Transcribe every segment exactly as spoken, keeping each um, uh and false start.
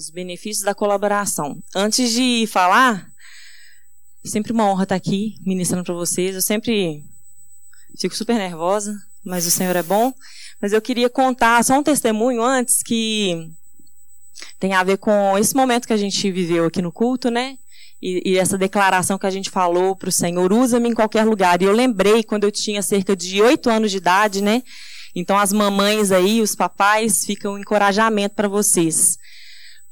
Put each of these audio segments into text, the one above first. Os benefícios da colaboração. Antes de falar, sempre uma honra estar aqui ministrando para vocês. Eu sempre fico super nervosa, mas o Senhor é bom. Mas eu queria contar só um testemunho antes que tem a ver com esse momento que a gente viveu aqui no culto, né? E, e essa declaração que a gente falou para o Senhor, usa-me em qualquer lugar. E eu lembrei quando eu tinha cerca de oito anos de idade, né? Então as mamães aí, os papais, ficam um encorajamento para vocês.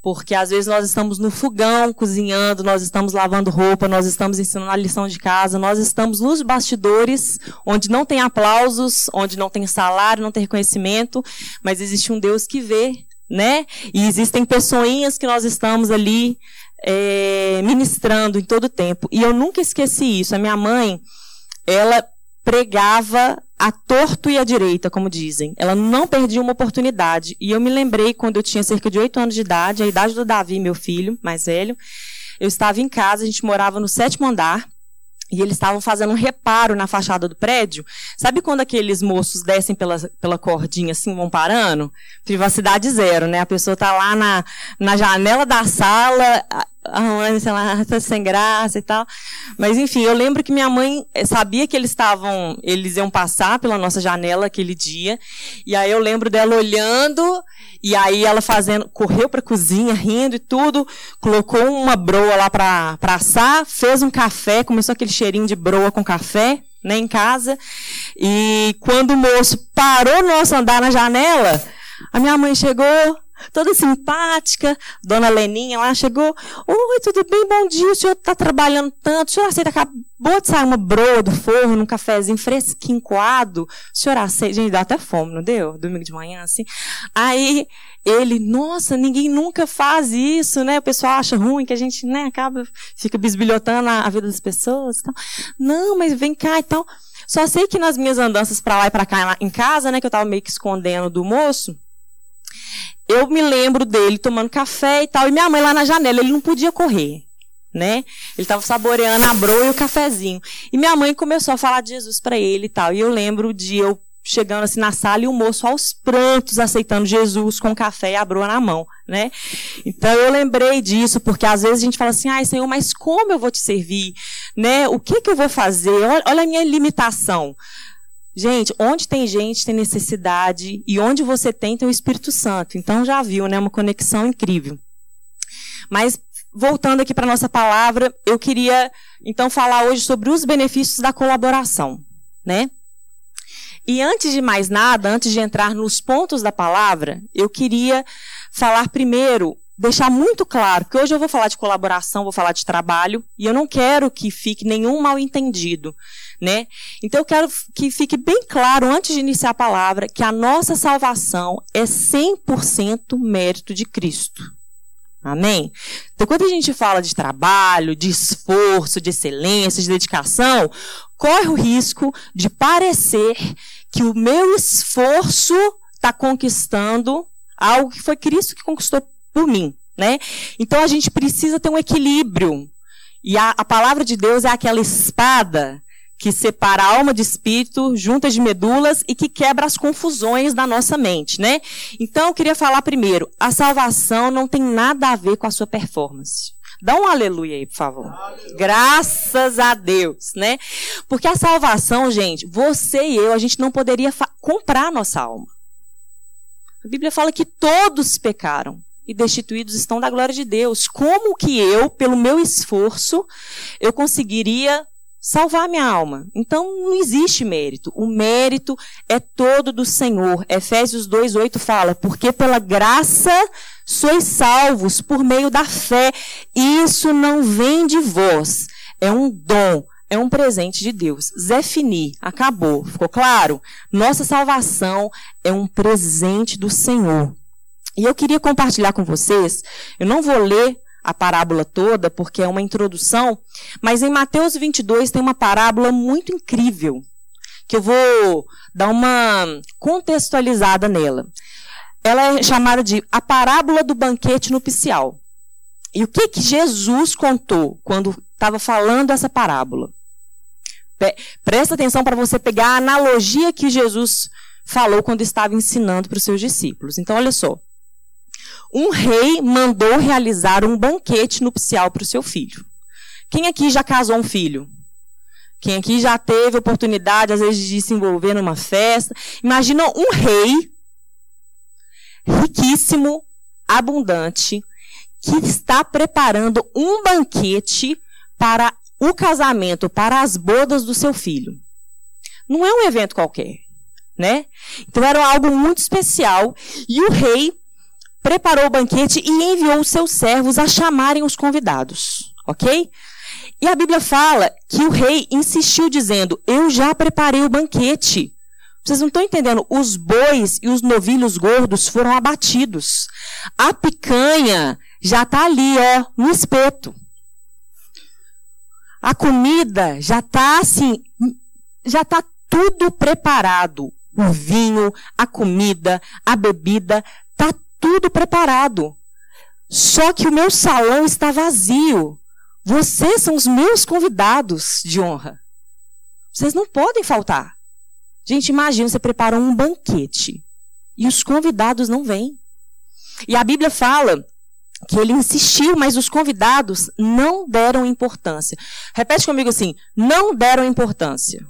Porque às vezes nós estamos no fogão cozinhando, nós estamos lavando roupa, nós estamos ensinando a lição de casa, nós estamos nos bastidores, onde não tem aplausos, onde não tem salário, não tem reconhecimento, mas existe um Deus que vê, né? E existem pessoinhas que nós estamos ali é, ministrando em todo o tempo. E eu nunca esqueci isso. A minha mãe, ela pregava a torto e a direita, como dizem. Ela não perdia uma oportunidade. E eu me lembrei, quando eu tinha cerca de oito anos de idade, a idade do Davi, meu filho mais velho, eu estava em casa, a gente morava no sétimo andar, e eles estavam fazendo um reparo na fachada do prédio. Sabe quando aqueles moços descem pela, pela cordinha, assim, vão parando? Privacidade zero, né? A pessoa está lá na, na janela da sala, arrumando, sei lá, tá sem graça e tal. Mas, enfim, eu lembro que minha mãe sabia que eles estavam, eles iam passar pela nossa janela aquele dia. E aí eu lembro dela olhando, e aí ela fazendo, correu pra cozinha, rindo e tudo, colocou uma broa lá pra, pra assar, fez um café, começou aquele cheirinho de broa com café, né, em casa. E quando o moço parou no nosso andar na janela, a minha mãe chegou, toda simpática, dona Leninha lá chegou. Oi, tudo bem? Bom dia, o senhor está trabalhando tanto. O senhor aceita? Acabou de sair uma broa do forno, um cafezinho fresquinho, coado. O senhor aceita? Gente, dá até fome, não deu? Domingo de manhã, assim. Aí ele, nossa, ninguém nunca faz isso, né? O pessoal acha ruim, que a gente, né, acaba, fica bisbilhotando a, a vida das pessoas e tal. Não, mas vem cá e tal. Só sei que nas minhas andanças para lá e para cá em casa, né, que eu estava meio que escondendo do moço, eu me lembro dele tomando café e tal, e minha mãe lá na janela, ele não podia correr, né? Ele estava saboreando a broa e o cafezinho. E minha mãe começou a falar de Jesus para ele e tal. E eu lembro de eu chegando assim na sala e o moço aos prantos aceitando Jesus com o café e a broa na mão, né? Então eu lembrei disso, porque às vezes a gente fala assim, ai Senhor, mas como eu vou te servir, né? O que que eu vou fazer? Olha, olha a minha limitação. Gente, onde tem gente, tem necessidade, e onde você tem, tem o Espírito Santo. Então já viu, né? Uma conexão incrível. Mas, voltando aqui para a nossa palavra, eu queria, então, falar hoje sobre os benefícios da colaboração, né? E antes de mais nada, antes de entrar nos pontos da palavra, eu queria falar primeiro, deixar muito claro, que hoje eu vou falar de colaboração, vou falar de trabalho, e eu não quero que fique nenhum mal-entendido, né? Então eu quero que fique bem claro, antes de iniciar a palavra, que a nossa salvação é cem por cento mérito de Cristo. Amém? Então quando a gente fala de trabalho, de esforço, de excelência, de dedicação, corre o risco de parecer que o meu esforço está conquistando algo que foi Cristo que conquistou por mim, né? Então a gente precisa ter um equilíbrio. E a, a palavra de Deus é aquela espada que separa a alma de espírito, juntas de medulas, e que quebra as confusões da nossa mente, né? Então eu queria falar primeiro, a salvação não tem nada a ver com a sua performance. Dá um aleluia aí, por favor. Aleluia. Graças a Deus, né? Porque a salvação, gente, você e eu, a gente não poderia fa- comprar nossa alma. A Bíblia fala que todos pecaram e destituídos estão da glória de Deus. Como que eu, pelo meu esforço, eu conseguiria salvar minha alma? Então, não existe mérito. O mérito é todo do Senhor. Efésios dois, oito fala, porque pela graça sois salvos por meio da fé. Isso não vem de vós. É um dom, é um presente de Deus. Zé Fini, acabou. Ficou claro? Nossa salvação é um presente do Senhor. E eu queria compartilhar com vocês, eu não vou ler a parábola toda, porque é uma introdução, mas em Mateus vinte e dois tem uma parábola muito incrível, que eu vou dar uma contextualizada nela. Ela é chamada de a parábola do banquete nupcial. E o que que Jesus contou quando estava falando essa parábola? Presta atenção para você pegar a analogia que Jesus falou quando estava ensinando para os seus discípulos. Então, olha só. Um rei mandou realizar um banquete nupcial para o seu filho. Quem aqui já casou um filho? Quem aqui já teve oportunidade, às vezes, de se envolver numa festa? Imagina um rei riquíssimo, abundante, que está preparando um banquete para o casamento, para as bodas do seu filho. Não é um evento qualquer, né? Então era algo muito especial. E o rei preparou o banquete e enviou os seus servos a chamarem os convidados, ok? E a Bíblia fala que o rei insistiu dizendo: eu já preparei o banquete. Vocês não estão entendendo, os bois e os novilhos gordos foram abatidos. A picanha já está ali, ó, no espeto. A comida já está assim, já está tudo preparado. O vinho, a comida, a bebida, está tudo preparado. Só que o meu salão está vazio. Vocês são os meus convidados de honra. Vocês não podem faltar. Gente, imagina, você preparou um banquete e os convidados não vêm. E a Bíblia fala que ele insistiu, mas os convidados não deram importância. Repete comigo assim: não deram importância.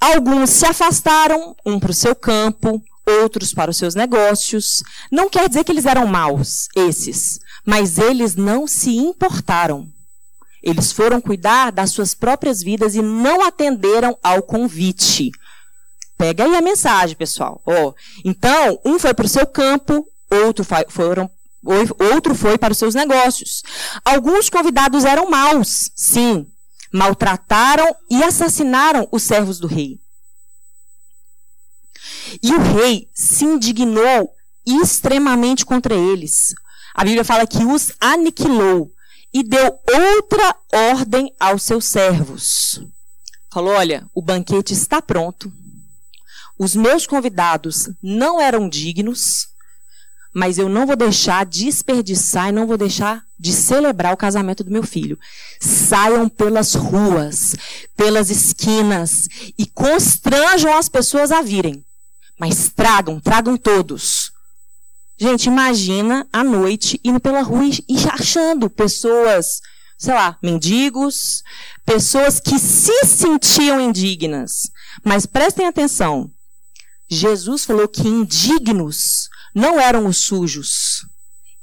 Alguns se afastaram, um para o seu campo, outros para os seus negócios. Não quer dizer que eles eram maus, esses, mas eles não se importaram. Eles foram cuidar das suas próprias vidas e não atenderam ao convite. Pega aí a mensagem, pessoal. Oh, então, um foi para o seu campo, outro foi, foram, outro foi para os seus negócios. Alguns convidados eram maus, sim. Maltrataram e assassinaram os servos do rei. E o rei se indignou extremamente contra eles. A Bíblia fala que os aniquilou. E deu outra ordem aos seus servos. Falou: olha, o banquete está pronto. Os meus convidados não eram dignos. Mas eu não vou deixar desperdiçar e não vou deixar de celebrar o casamento do meu filho. Saiam pelas ruas, pelas esquinas e constranjam as pessoas a virem. Mas tragam, tragam todos. Gente, imagina à noite indo pela rua e achando pessoas, sei lá, mendigos, pessoas que se sentiam indignas. Mas prestem atenção, Jesus falou que indignos não eram os sujos,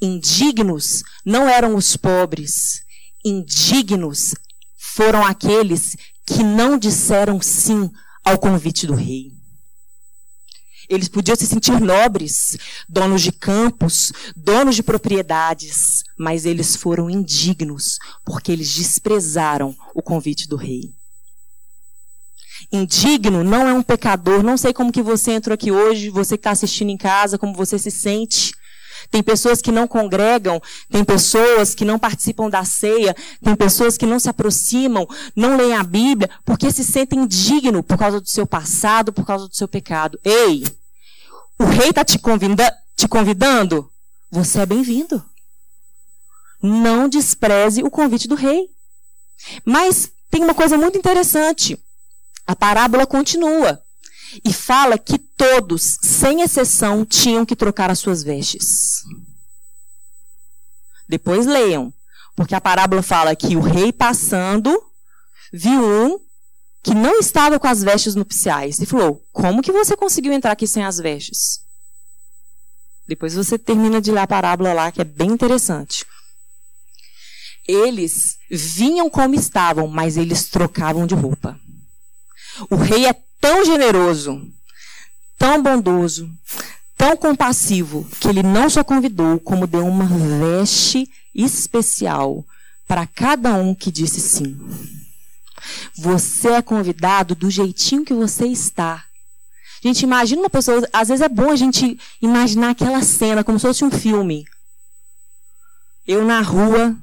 indignos não eram os pobres, indignos foram aqueles que não disseram sim ao convite do rei. Eles podiam se sentir nobres, donos de campos, donos de propriedades, mas eles foram indignos, porque eles desprezaram o convite do rei. Indigno não é um pecador. Não sei como que você entrou aqui hoje, você que está assistindo em casa, como você se sente. Tem pessoas que não congregam, tem pessoas que não participam da ceia, tem pessoas que não se aproximam, não leem a Bíblia, porque se sentem indignos por causa do seu passado, por causa do seu pecado. Ei! O rei está te, convida- te convidando? Você é bem-vindo. Não despreze o convite do rei. Mas tem uma coisa muito interessante. A parábola continua e fala que todos, sem exceção, tinham que trocar as suas vestes. Depois leiam, porque a parábola fala que o rei passando viu um que não estava com as vestes nupciais e falou: como que você conseguiu entrar aqui sem as vestes? Depois você termina de ler a parábola lá, que é bem interessante. Eles vinham como estavam, mas eles trocavam de roupa. O rei é tão generoso, tão bondoso, tão compassivo, que ele não só convidou, como deu uma veste especial para cada um que disse sim. Você é convidado do jeitinho que você está. Gente, imagina uma pessoa... Às vezes é bom a gente imaginar aquela cena como se fosse um filme. Eu na rua,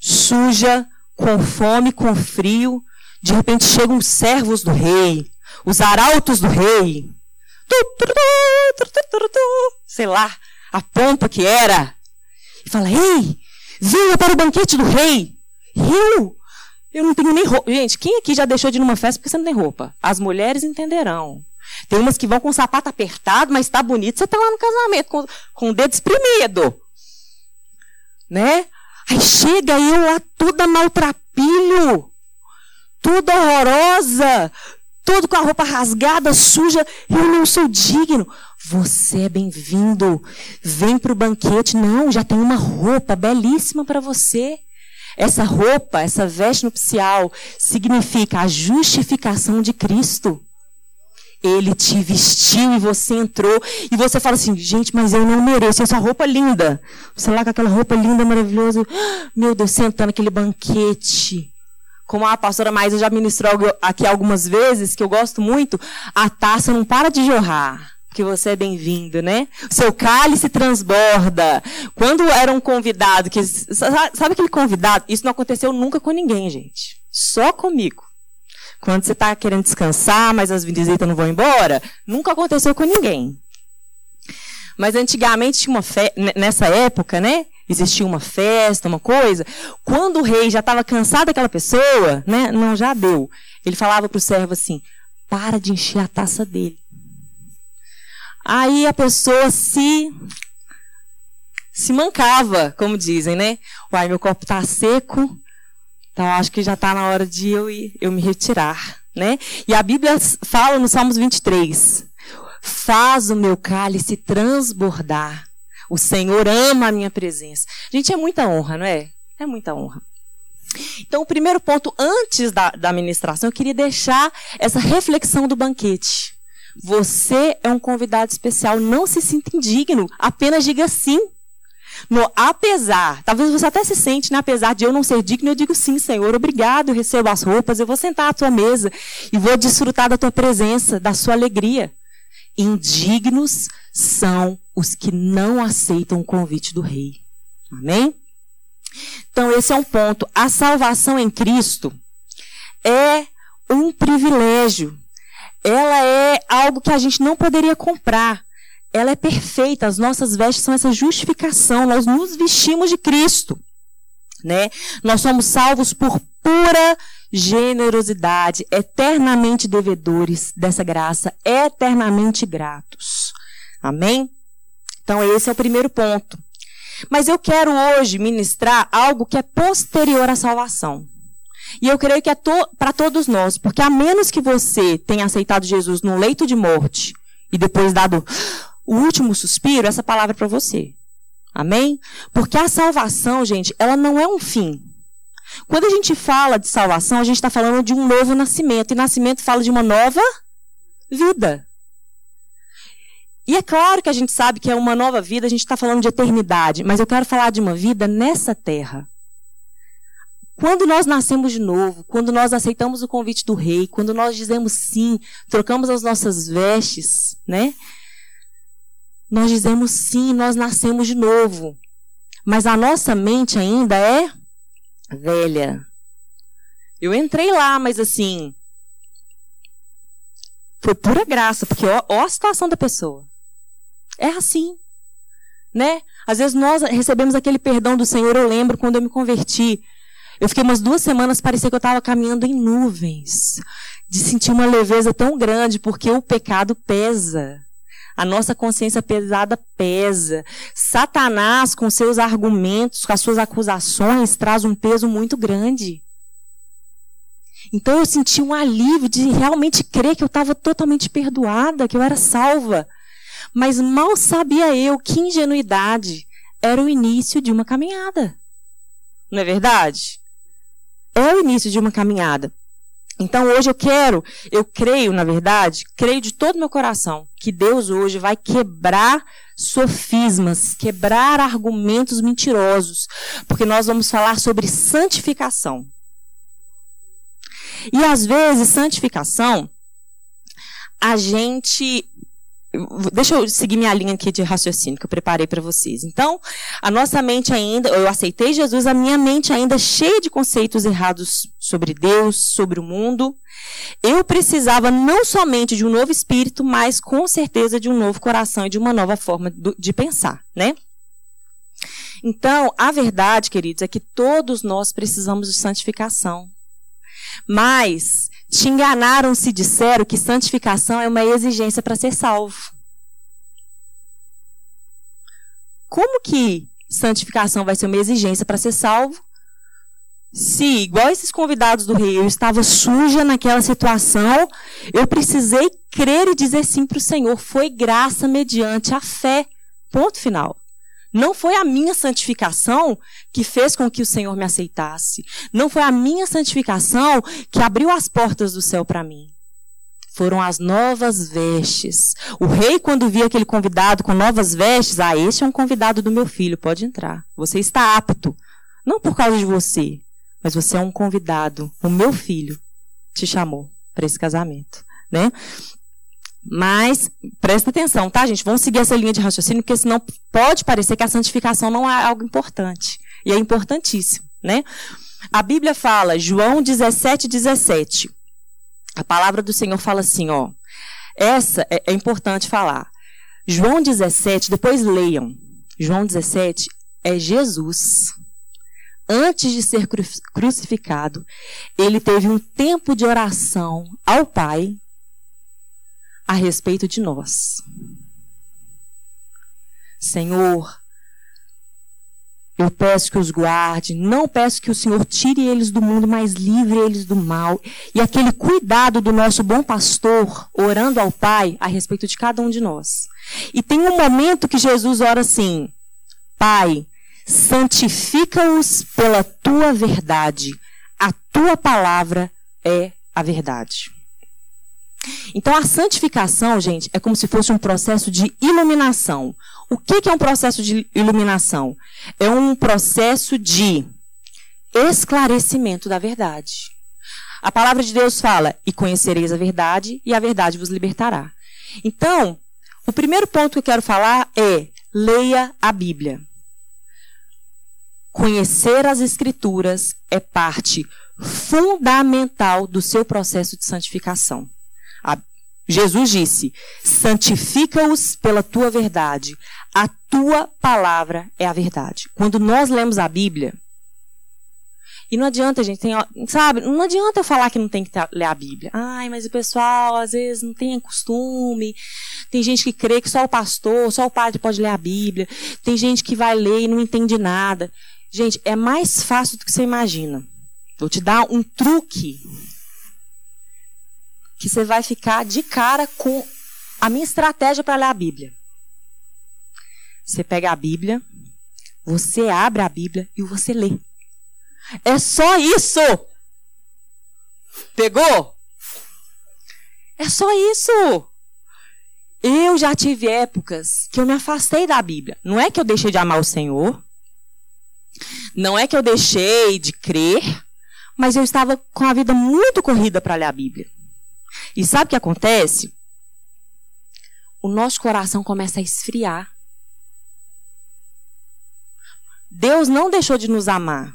suja, com fome, com frio. De repente chegam os servos do rei, os arautos do rei. Sei lá, a pompa que era. E fala: ei, venha para o banquete do rei. Eu, eu não tenho nem roupa. Gente, quem aqui já deixou de ir numa festa porque você não tem roupa? As mulheres entenderão. Tem umas que vão com o sapato apertado, mas está bonito, você está lá no casamento, com, com o dedo espremido. Né? Aí chega eu lá toda maltrapilho, toda horrorosa, toda com a roupa rasgada, suja, eu não sou digno. Você é bem-vindo, vem para o banquete. Não, já tem uma roupa belíssima para você. Essa roupa, essa veste nupcial, significa a justificação de Cristo. Ele te vestiu e você entrou. E você fala assim, gente, mas eu não mereço essa roupa linda. Você lá com aquela roupa linda, maravilhosa. Meu Deus, sentando naquele banquete. Como a pastora Maísa já ministrou aqui algumas vezes, que eu gosto muito, a taça não para de jorrar. Porque você é bem-vindo, né? O seu cálice transborda. Quando era um convidado, que, sabe aquele convidado? Isso não aconteceu nunca com ninguém, gente. Só comigo. Quando você está querendo descansar, mas as visitas não vão embora, nunca aconteceu com ninguém. Mas antigamente, tinha uma fe... nessa época, né? Existia uma festa, uma coisa. Quando o rei já estava cansado daquela pessoa, né? Não, já deu. Ele falava para o servo assim, para de encher a taça dele. Aí a pessoa se, se mancava, como dizem, né? Uai, meu copo tá seco, então acho que já tá na hora de eu, ir, eu me retirar, né? E a Bíblia fala no Salmos vinte e três, faz o meu cálice transbordar, o Senhor ama a minha presença. Gente, é muita honra, não é? É muita honra. Então, o primeiro ponto, antes da, da ministração, eu queria deixar essa reflexão do banquete. Você é um convidado especial, não se sinta indigno, apenas diga sim. No, apesar, talvez você até se sente, né? Apesar de eu não ser digno, eu digo sim, Senhor, obrigado, eu recebo as roupas, eu vou sentar à tua mesa e vou desfrutar da tua presença, da sua alegria. Indignos são os que não aceitam o convite do rei. Amém? Então, esse é um ponto. A salvação em Cristo é um privilégio. Ela é algo que a gente não poderia comprar. Ela é perfeita. As nossas vestes são essa justificação. Nós nos vestimos de Cristo, né? Nós somos salvos por pura generosidade, eternamente devedores dessa graça, eternamente gratos. Amém? Então, esse é o primeiro ponto. Mas eu quero hoje ministrar algo que é posterior à salvação. E eu creio que é to, para todos nós, porque a menos que você tenha aceitado Jesus num leito de morte e depois dado o último suspiro, essa palavra é para você. Amém? Porque a salvação, gente, ela não é um fim. Quando a gente fala de salvação, a gente está falando de um novo nascimento. E nascimento fala de uma nova vida. E é claro que a gente sabe que é uma nova vida, a gente está falando de eternidade. Mas eu quero falar de uma vida nessa terra. Quando nós nascemos de novo, quando nós aceitamos o convite do rei, quando nós dizemos sim, trocamos as nossas vestes, né? Nós dizemos sim, nós nascemos de novo. Mas a nossa mente ainda é velha. Eu entrei lá, mas assim, foi pura graça, porque ó, ó a situação da pessoa. É assim. Né? Às vezes nós recebemos aquele perdão do Senhor, eu lembro quando eu me converti. Eu fiquei umas duas semanas, parecia que eu estava caminhando em nuvens, de sentir uma leveza tão grande, porque o pecado pesa. A nossa consciência pesada pesa. Satanás, com seus argumentos, com as suas acusações, traz um peso muito grande. Então eu senti um alívio de realmente crer que eu estava totalmente perdoada, que eu era salva. Mas mal sabia eu que ingenuidade era o início de uma caminhada. Não é verdade? É o início de uma caminhada. Então hoje eu quero, eu creio, na verdade, creio de todo meu coração que Deus hoje vai quebrar sofismas, quebrar argumentos mentirosos, porque nós vamos falar sobre santificação. E às vezes, santificação, a gente... Deixa eu seguir minha linha aqui de raciocínio que eu preparei para vocês. Então, a nossa mente ainda, eu aceitei Jesus, a minha mente ainda cheia de conceitos errados sobre Deus, sobre o mundo. Eu precisava não somente de um novo espírito, mas com certeza de um novo coração e de uma nova forma de pensar, né? Então, a verdade, queridos, é que todos nós precisamos de santificação. Mas Te enganaram se disseram que santificação é uma exigência para ser salvo. Como que santificação vai ser uma exigência para ser salvo? Se, igual esses convidados do rei, eu estava suja naquela situação, eu precisei crer e dizer sim para o Senhor. Foi graça mediante a fé. Ponto final. Não foi a minha santificação que fez com que o Senhor me aceitasse. Não foi a minha santificação que abriu as portas do céu para mim. Foram as novas vestes. O rei, quando via aquele convidado com novas vestes, ah, este é um convidado do meu filho, pode entrar. Você está apto. Não por causa de você, mas você é um convidado. O meu filho te chamou para esse casamento, né? Mas, presta atenção, tá, gente? Vamos seguir essa linha de raciocínio, porque senão pode parecer que a santificação não é algo importante. E é importantíssimo, né? A Bíblia fala, João dezessete, dezessete. A palavra do Senhor fala assim, ó. Essa é, é importante falar. João dezessete, depois leiam. João dezessete é Jesus. Antes de ser cru- crucificado, ele teve um tempo de oração ao Pai, a respeito de nós. Senhor, eu peço que os guarde, não peço que o Senhor tire eles do mundo, mas livre eles do mal. E aquele cuidado do nosso bom pastor, orando ao Pai, a respeito de cada um de nós. E tem um momento que Jesus ora assim, Pai, santifica-os pela tua verdade, a tua palavra é a verdade. Então, a santificação, gente, é como se fosse um processo de iluminação. O que que é um processo de iluminação? É um processo de esclarecimento da verdade. A palavra de Deus fala, e conhecereis a verdade, e a verdade vos libertará. Então, o primeiro ponto que eu quero falar é, leia a Bíblia. Conhecer as Escrituras é parte fundamental do seu processo de santificação. Jesus disse, santifica-os pela tua verdade, a tua palavra é a verdade. Quando nós lemos a Bíblia, e não adianta, gente, tem, sabe, não adianta eu falar que não tem que ler a Bíblia. Ai, mas o pessoal às vezes não tem costume, tem gente que crê que só o pastor, só o padre pode ler a Bíblia, tem gente que vai ler e não entende nada. Gente, é mais fácil do que você imagina. Vou te dar um truque que você vai ficar de cara com a minha estratégia para ler a Bíblia. Você pega a Bíblia, você abre a Bíblia e você lê. É só isso! Pegou? É só isso! Eu já tive épocas que eu me afastei da Bíblia. Não é que eu deixei de amar o Senhor, não é que eu deixei de crer, mas eu estava com a vida muito corrida para ler a Bíblia. E sabe o que acontece? O nosso coração começa a esfriar. Deus não deixou de nos amar,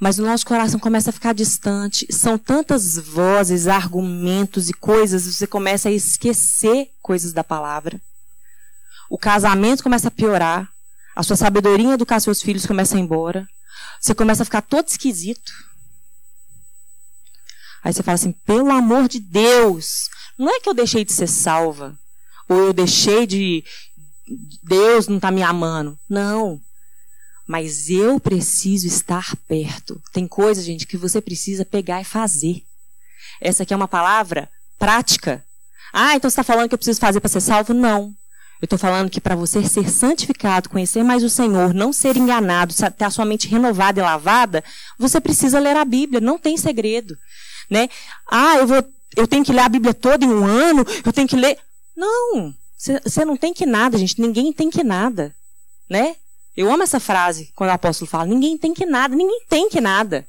mas o nosso coração começa a ficar distante. São tantas vozes, argumentos e coisas, você começa a esquecer coisas da palavra. O casamento começa a piorar, a sua sabedoria em educar seus filhos começa a ir embora. Você começa a ficar todo esquisito. Aí você fala assim, pelo amor de Deus, não é que eu deixei de ser salva, ou eu deixei de, Deus não está me amando. Não, mas eu preciso estar perto. Tem coisa, gente, que você precisa pegar e fazer. Essa aqui é uma palavra prática. Ah, então você está falando que eu preciso fazer para ser salvo? Não. Eu estou falando que para você ser santificado, conhecer mais o Senhor, não ser enganado, ter a sua mente renovada e lavada, você precisa ler a Bíblia, não tem segredo. Né? Ah, eu, vou, eu tenho que ler a Bíblia toda em um ano, eu tenho que ler... Não, você não tem que nada, gente, ninguém tem que nada. Né? Eu amo essa frase, quando o apóstolo fala, ninguém tem que nada, ninguém tem que nada.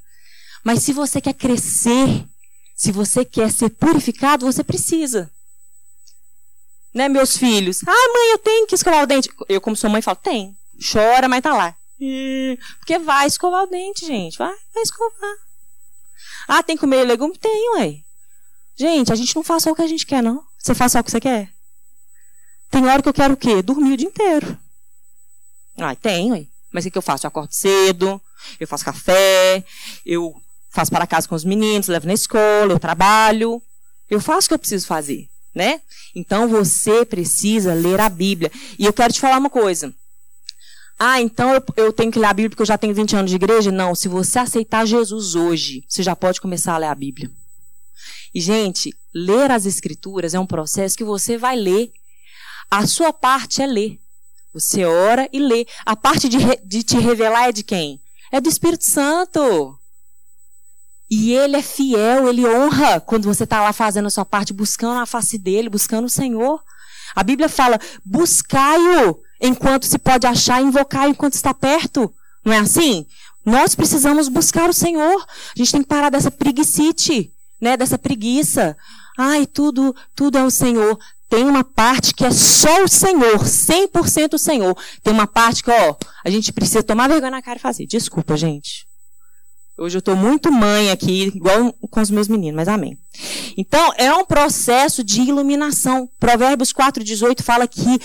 Mas se você quer crescer, se você quer ser purificado, você precisa. Né, meus filhos? Ah, mãe, eu tenho que escovar o dente. Eu, como sua mãe, falo, tem. Chora, mas tá lá. Porque vai escovar o dente, gente. Vai, vai escovar. Ah, tem que comer legume? Tem, ué. Gente, a gente não faz só o que a gente quer, não. Você faz só o que você quer? Tem hora que eu quero o quê? Dormir o dia inteiro. Ah, tem, ué. Mas o que eu faço? Eu acordo cedo, eu faço café, eu faço para casa com os meninos, levo na escola, eu trabalho, eu faço o que eu preciso fazer, né? Então você precisa ler a Bíblia. E eu quero te falar uma coisa. Ah, então eu, eu tenho que ler a Bíblia porque eu já tenho vinte anos de igreja? Não, se você aceitar Jesus hoje, você já pode começar a ler a Bíblia. E, gente, ler as Escrituras é um processo que você vai ler. A sua parte é ler. Você ora e lê. A parte de, re, de te revelar é de quem? É do Espírito Santo. E ele é fiel, ele honra quando você está lá fazendo a sua parte, buscando a face dele, buscando o Senhor. A Bíblia fala, buscai-o enquanto se pode achar, invocar enquanto está perto. Não é assim? Nós precisamos buscar o Senhor. A gente tem que parar dessa preguicite, né? Dessa preguiça. Ai, tudo, tudo é o Senhor. Tem uma parte que é só o Senhor, cem por cento o Senhor. Tem uma parte que, ó, a gente precisa tomar vergonha na cara e fazer. Desculpa, gente. Hoje eu estou muito mãe aqui, igual com os meus meninos, mas amém. Então, é um processo de iluminação. Provérbios quatro, dezoito fala que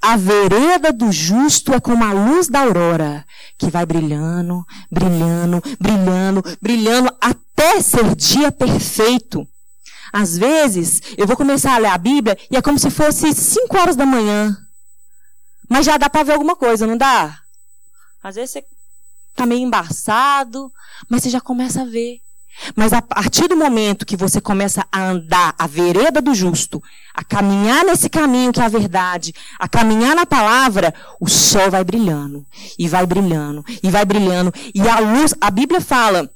a vereda do justo é como a luz da aurora, que vai brilhando, brilhando, brilhando, brilhando, até ser dia perfeito. Às vezes, eu vou começar a ler a Bíblia e é como se fosse cinco horas da manhã. Mas já dá para ver alguma coisa, não dá? Às vezes você tá meio embaçado, mas você já começa a ver. Mas a partir do momento que você começa a andar a vereda do justo, a caminhar nesse caminho que é a verdade, a caminhar na palavra, o sol vai brilhando, e vai brilhando, e vai brilhando. E a luz, a Bíblia fala...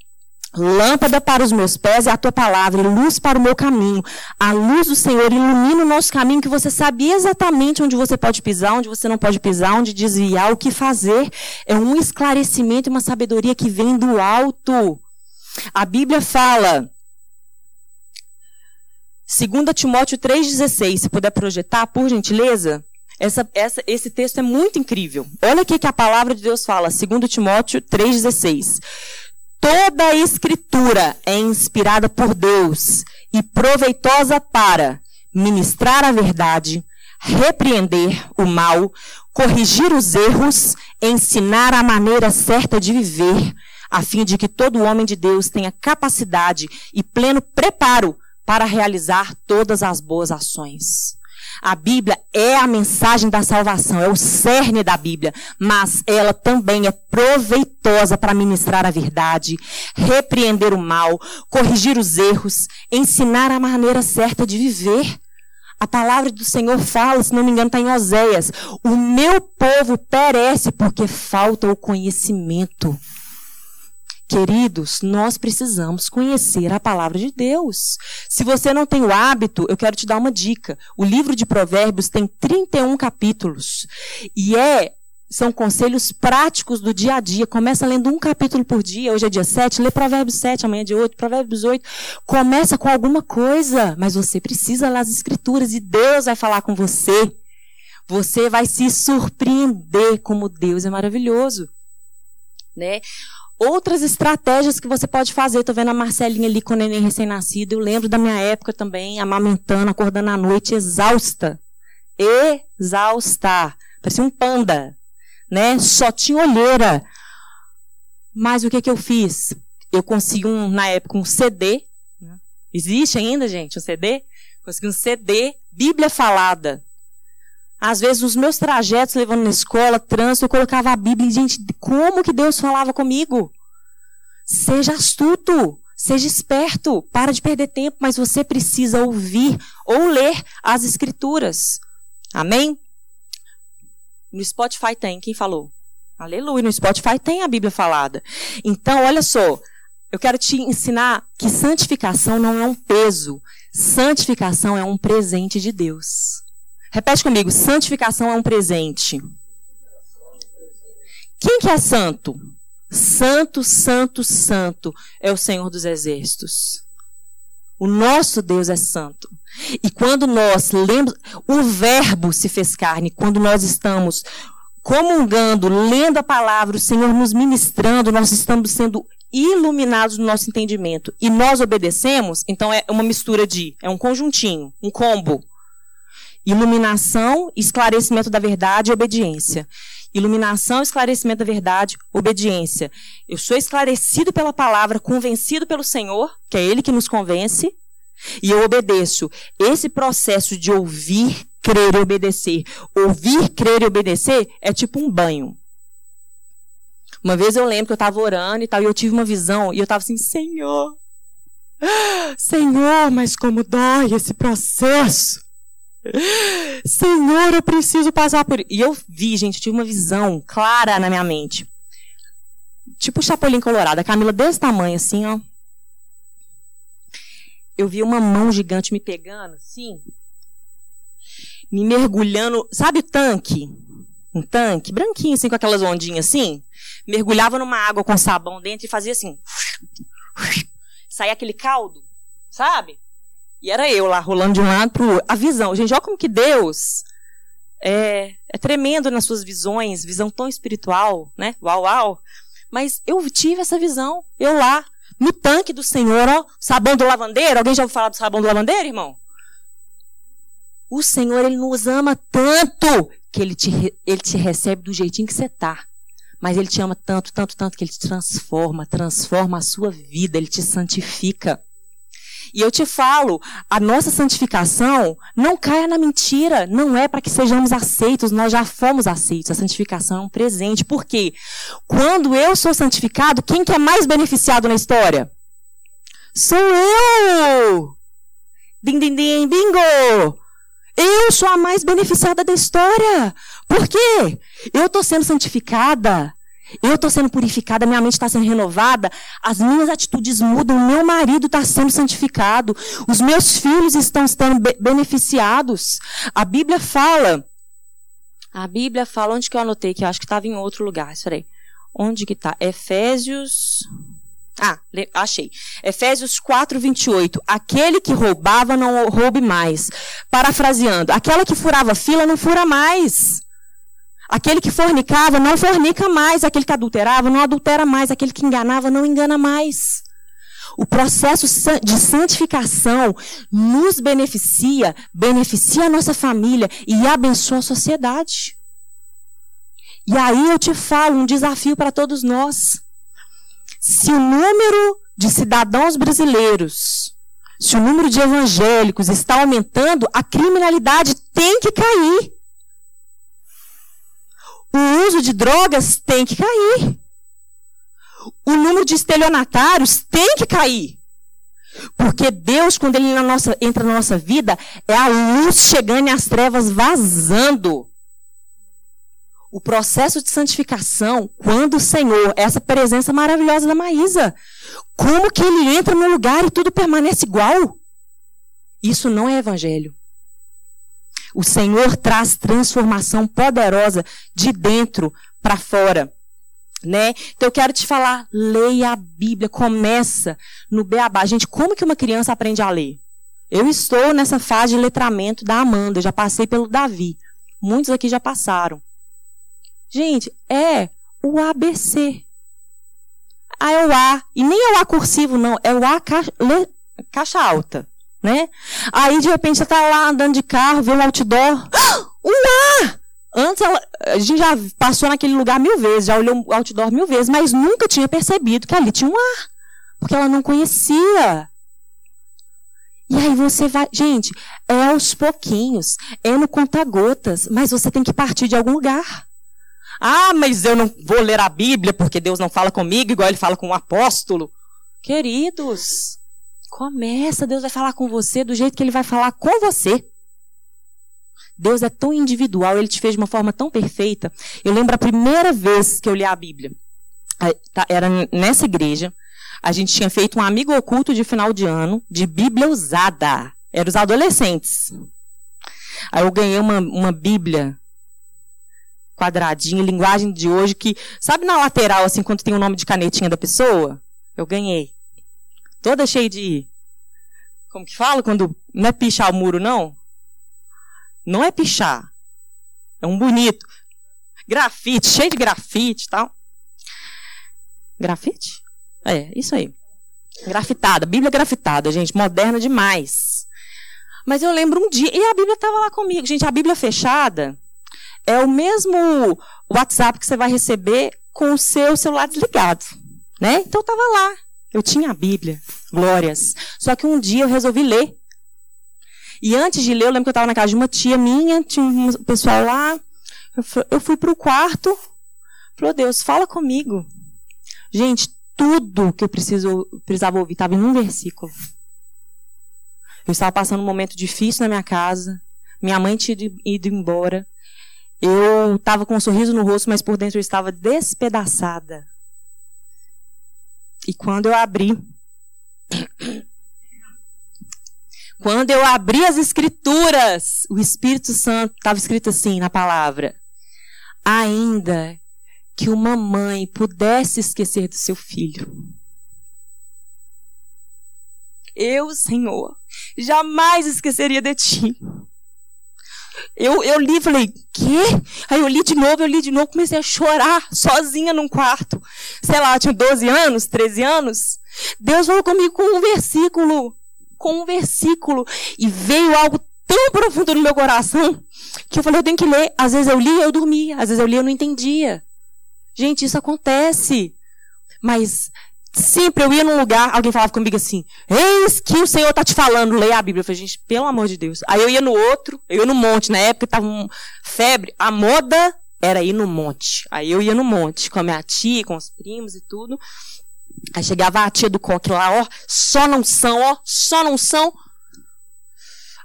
Lâmpada para os meus pés é a tua palavra, luz para o meu caminho. A luz do Senhor ilumina o nosso caminho, que você sabe exatamente onde você pode pisar, onde você não pode pisar, onde desviar, o que fazer. É um esclarecimento e uma sabedoria que vem do alto. A Bíblia fala, dois Timóteo três, dezesseis, se puder projetar, por gentileza, essa, essa, esse texto é muito incrível. Olha aqui que a palavra de Deus fala, dois Timóteo três, dezesseis. Toda a escritura é inspirada por Deus e proveitosa para ministrar a verdade, repreender o mal, corrigir os erros, ensinar a maneira certa de viver, a fim de que todo homem de Deus tenha capacidade e pleno preparo para realizar todas as boas ações. A Bíblia é a mensagem da salvação, é o cerne da Bíblia, mas ela também é proveitosa para ministrar a verdade, repreender o mal, corrigir os erros, ensinar a maneira certa de viver. A palavra do Senhor fala, se não me engano, está em Oséias, o meu povo perece porque falta o conhecimento. Queridos, nós precisamos conhecer a palavra de Deus. Se você não tem o hábito, eu quero te dar uma dica. O livro de Provérbios tem trinta e um capítulos. E é, são conselhos práticos do dia a dia. Começa lendo um capítulo por dia. Hoje é dia sete, lê Provérbios sete, amanhã é dia oito, Provérbios oito. Começa com alguma coisa, mas você precisa ler as Escrituras e Deus vai falar com você. Você vai se surpreender como Deus é maravilhoso. Né? Outras estratégias que você pode fazer. Estou vendo a Marcelinha ali com o neném recém-nascido. Eu lembro da minha época também, amamentando, acordando à noite, exausta. Exausta. Parecia um panda, né? Só tinha olheira. Mas o que, que eu fiz? Eu consegui, um, na época, um C D. Existe ainda, gente, um C D? Consegui um C D, Bíblia Falada. Às vezes, nos meus trajetos, levando na escola, trânsito, eu colocava a Bíblia e, gente, como que Deus falava comigo? Seja astuto, seja esperto, para de perder tempo, mas você precisa ouvir ou ler as Escrituras. Amém? No Spotify tem, quem falou? Aleluia, no Spotify tem a Bíblia Falada. Então, olha só, eu quero te ensinar que santificação não é um peso, santificação é um presente de Deus. Repete comigo, santificação é um presente. Quem que é santo? Santo, santo, santo é o Senhor dos Exércitos. O nosso Deus é santo. E quando nós lemos, o verbo se fez carne, quando nós estamos comungando, lendo a palavra, o Senhor nos ministrando, nós estamos sendo iluminados no nosso entendimento. E nós obedecemos, então é uma mistura de, é um conjuntinho, um combo. Iluminação, esclarecimento da verdade e obediência. iluminação, esclarecimento da verdade, obediência. Eu sou esclarecido pela palavra, convencido pelo Senhor, que é Ele que nos convence, e eu obedeço. Esse processo de ouvir, crer e obedecer. Ouvir, crer e obedecer é tipo um banho. Uma vez eu lembro que eu estava orando e tal, e eu tive uma visão, e eu estava assim, Senhor, Senhor, mas como dói esse processo. Senhor, eu preciso passar por isso. E eu vi, gente, eu tive uma visão clara na minha mente. Tipo o Chapolin Colorado, a Camila desse tamanho, assim, ó. Eu vi uma mão gigante me pegando, assim, me mergulhando, sabe o tanque? Um tanque, branquinho, assim, com aquelas ondinhas, assim. Mergulhava numa água com sabão dentro e fazia assim. Saía aquele caldo, sabe? E era eu lá, rolando de um lado pro outro. A visão. Gente, olha como que Deus é, é tremendo nas suas visões. Visão tão espiritual, né? Uau, uau. Mas eu tive essa visão. Eu lá, no tanque do Senhor, ó. Sabão do lavandeiro. Alguém já ouviu falar do sabão do lavandeiro, irmão? O Senhor, Ele nos ama tanto que Ele te, ele te recebe do jeitinho que você tá. Mas Ele te ama tanto, tanto, tanto que Ele te transforma. Transforma a sua vida. Ele te santifica. E eu te falo, a nossa santificação não caia na mentira. Não é para que sejamos aceitos. Nós já fomos aceitos. A santificação é um presente. Por quê? Quando eu sou santificado, quem que é mais beneficiado na história? Sou eu! Bim, bim, bim, bingo! Eu sou a mais beneficiada da história. Por quê? Eu estou sendo santificada. Eu estou sendo purificada, minha mente está sendo renovada, as minhas atitudes mudam, meu marido está sendo santificado, os meus filhos estão sendo be- beneficiados. A Bíblia fala, a Bíblia fala, onde que eu anotei, que eu acho que estava em outro lugar, espera aí, onde que está? Efésios, ah, achei, Efésios quatro, vinte e oito, aquele que roubava não roube mais, parafraseando, aquela que furava fila não fura mais. Aquele que fornicava não fornica mais, aquele que adulterava não adultera mais, aquele que enganava não engana mais. O processo de santificação nos beneficia, beneficia a nossa família e abençoa a sociedade. E aí eu te falo um desafio para todos nós. Se o número de cidadãos brasileiros, se o número de evangélicos está aumentando, a criminalidade tem que cair. O uso de drogas tem que cair. O número de estelionatários tem que cair. Porque Deus, quando Ele na nossa, entra na nossa vida, é a luz chegando e as trevas vazando. O processo de santificação, quando o Senhor, essa presença maravilhosa da Maísa, como que Ele entra no lugar e tudo permanece igual? Isso não é evangelho. O Senhor traz transformação poderosa de dentro para fora, né? Então eu quero te falar, leia a Bíblia, começa no beabá. Gente, como que uma criança aprende a ler? Eu estou nessa fase de letramento da Amanda, eu já passei pelo Davi. Muitos aqui já passaram. Gente, é o A B C. Ah, é o A, e nem é o A cursivo não, é o A caixa, le, caixa alta. Né? Aí de repente você está lá andando de carro, vê um outdoor, ah, um A! Antes ela, a gente já passou naquele lugar mil vezes, já olhou o outdoor mil vezes, mas nunca tinha percebido que ali tinha um A, porque ela não conhecia. E aí você vai, gente, é aos pouquinhos, é no conta-gotas, mas você tem que partir de algum lugar. Ah, mas eu não vou ler a Bíblia porque Deus não fala comigo igual Ele fala com o apóstolo. Queridos, começa, Deus vai falar com você do jeito que Ele vai falar com você. Deus é tão individual, Ele te fez de uma forma tão perfeita. Eu lembro a primeira vez que eu li a Bíblia. Era nessa igreja. A gente tinha feito um amigo oculto de final de ano, de Bíblia usada. Eram os adolescentes. Aí eu ganhei uma, uma Bíblia quadradinha, linguagem de hoje, que sabe na lateral, assim, quando tem o nome de canetinha da pessoa? Eu ganhei. Toda cheia de... Como que fala quando... Não é pichar o muro, não? Não é pichar. É um bonito. Grafite, cheio de grafite e tal. Grafite? É, isso aí. Grafitada, Bíblia grafitada, gente. Moderna demais. Mas eu lembro um dia... E a Bíblia estava lá comigo. Gente, a Bíblia fechada... é o mesmo WhatsApp que você vai receber com o seu celular desligado, né? Então eu estava lá, eu tinha a Bíblia, glórias. Só que um dia eu resolvi ler. E antes de ler, eu lembro que eu estava na casa de uma tia minha, tinha um pessoal lá. Eu fui para o quarto, falei, Deus, fala comigo. Gente, tudo que eu preciso, precisava ouvir estava em um versículo. Eu estava passando um momento difícil na minha casa, minha mãe tinha ido embora. Eu estava com um sorriso no rosto, mas por dentro eu estava despedaçada. E quando eu abri... Quando eu abri as Escrituras, o Espírito Santo, estava escrito assim na palavra: ainda que uma mãe pudesse esquecer do seu filho, eu, Senhor, jamais esqueceria de ti. Eu, eu li e falei, quê? Aí eu li de novo, eu li de novo, comecei a chorar sozinha num quarto. Sei lá, eu tinha doze anos, treze anos. Deus falou comigo com um versículo, com um versículo. E veio algo tão profundo no meu coração que eu falei, eu tenho que ler. Às vezes eu li e eu dormia, às vezes eu li e eu não entendia. Gente, isso acontece. Mas sempre eu ia num lugar, alguém falava comigo assim, eis que o Senhor está te falando, leia a Bíblia. Eu falei, gente, pelo amor de Deus. Aí eu ia no outro, eu ia no monte. Na época estava um febre, a moda era ir no monte. Aí eu ia no monte com a minha tia, com os primos e tudo. Aí chegava a tia do coque lá, ó, só não são, ó, só não são.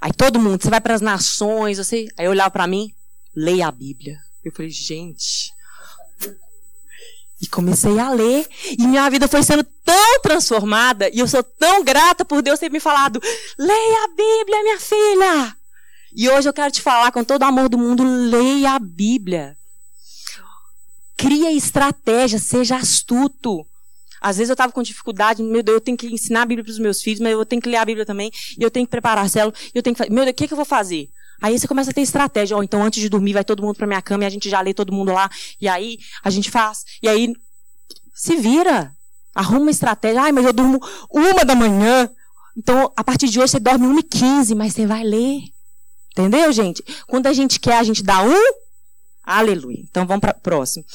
Aí todo mundo, você vai para as nações, você... Aí eu olhava para mim, leia a Bíblia. Eu falei, gente... E comecei a ler, e minha vida foi sendo tão transformada, e eu sou tão grata por Deus ter me falado, leia a Bíblia, minha filha. E hoje eu quero te falar com todo o amor do mundo, leia a Bíblia. Cria estratégia, seja astuto. Às vezes eu estava com dificuldade, meu Deus, eu tenho que ensinar a Bíblia para os meus filhos, mas eu tenho que ler a Bíblia também, e eu tenho que preparar a célula, e eu tenho que... Meu Deus, o que, que eu vou fazer? Aí você começa a ter estratégia. Oh, então, antes de dormir, vai todo mundo pra minha cama e a gente já lê todo mundo lá. E aí, a gente faz. E aí, se vira. Arruma uma estratégia. Ai, mas eu durmo uma da manhã. Então, a partir de hoje, você dorme uma e quinze, mas você vai ler. Entendeu, gente? Quando a gente quer, a gente dá um. Aleluia. Então, vamos para o próximo.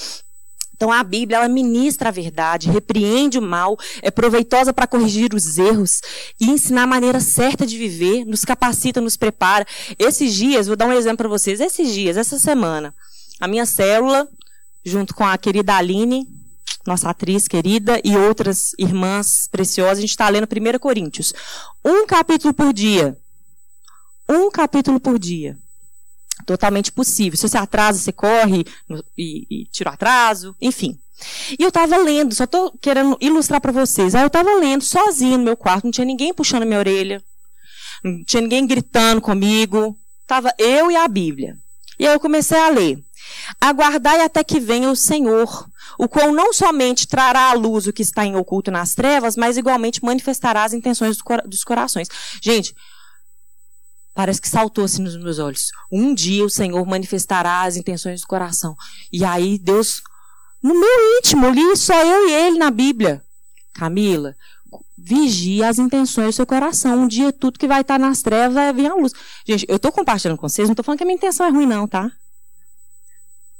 Então, a Bíblia, ela ministra a verdade, repreende o mal, é proveitosa para corrigir os erros e ensinar a maneira certa de viver, nos capacita, nos prepara. Esses dias, vou dar um exemplo para vocês, esses dias, essa semana, a minha célula, junto com a querida Aline, nossa atriz querida, e outras irmãs preciosas, a gente está lendo primeira Coríntios. Um capítulo por dia. Um capítulo por dia. Totalmente possível. Se você atrasa, você corre e, e tira o atraso, enfim. E eu estava lendo, só estou querendo ilustrar para vocês. Aí eu estava lendo sozinha no meu quarto, não tinha ninguém puxando a minha orelha, não tinha ninguém gritando comigo. Estava eu e a Bíblia. E aí eu comecei a ler. Aguardai até que venha o Senhor, o qual não somente trará à luz o que está em oculto nas trevas, mas igualmente manifestará as intenções dos corações. Gente, parece que saltou assim nos meus olhos. Um dia o Senhor manifestará as intenções do coração. E aí Deus, no meu íntimo, li só eu e ele na Bíblia. Camila, vigia as intenções do seu coração. Um dia tudo que vai estar nas trevas vai vir à luz. Gente, eu estou compartilhando com vocês, não estou falando que a minha intenção é ruim não, tá?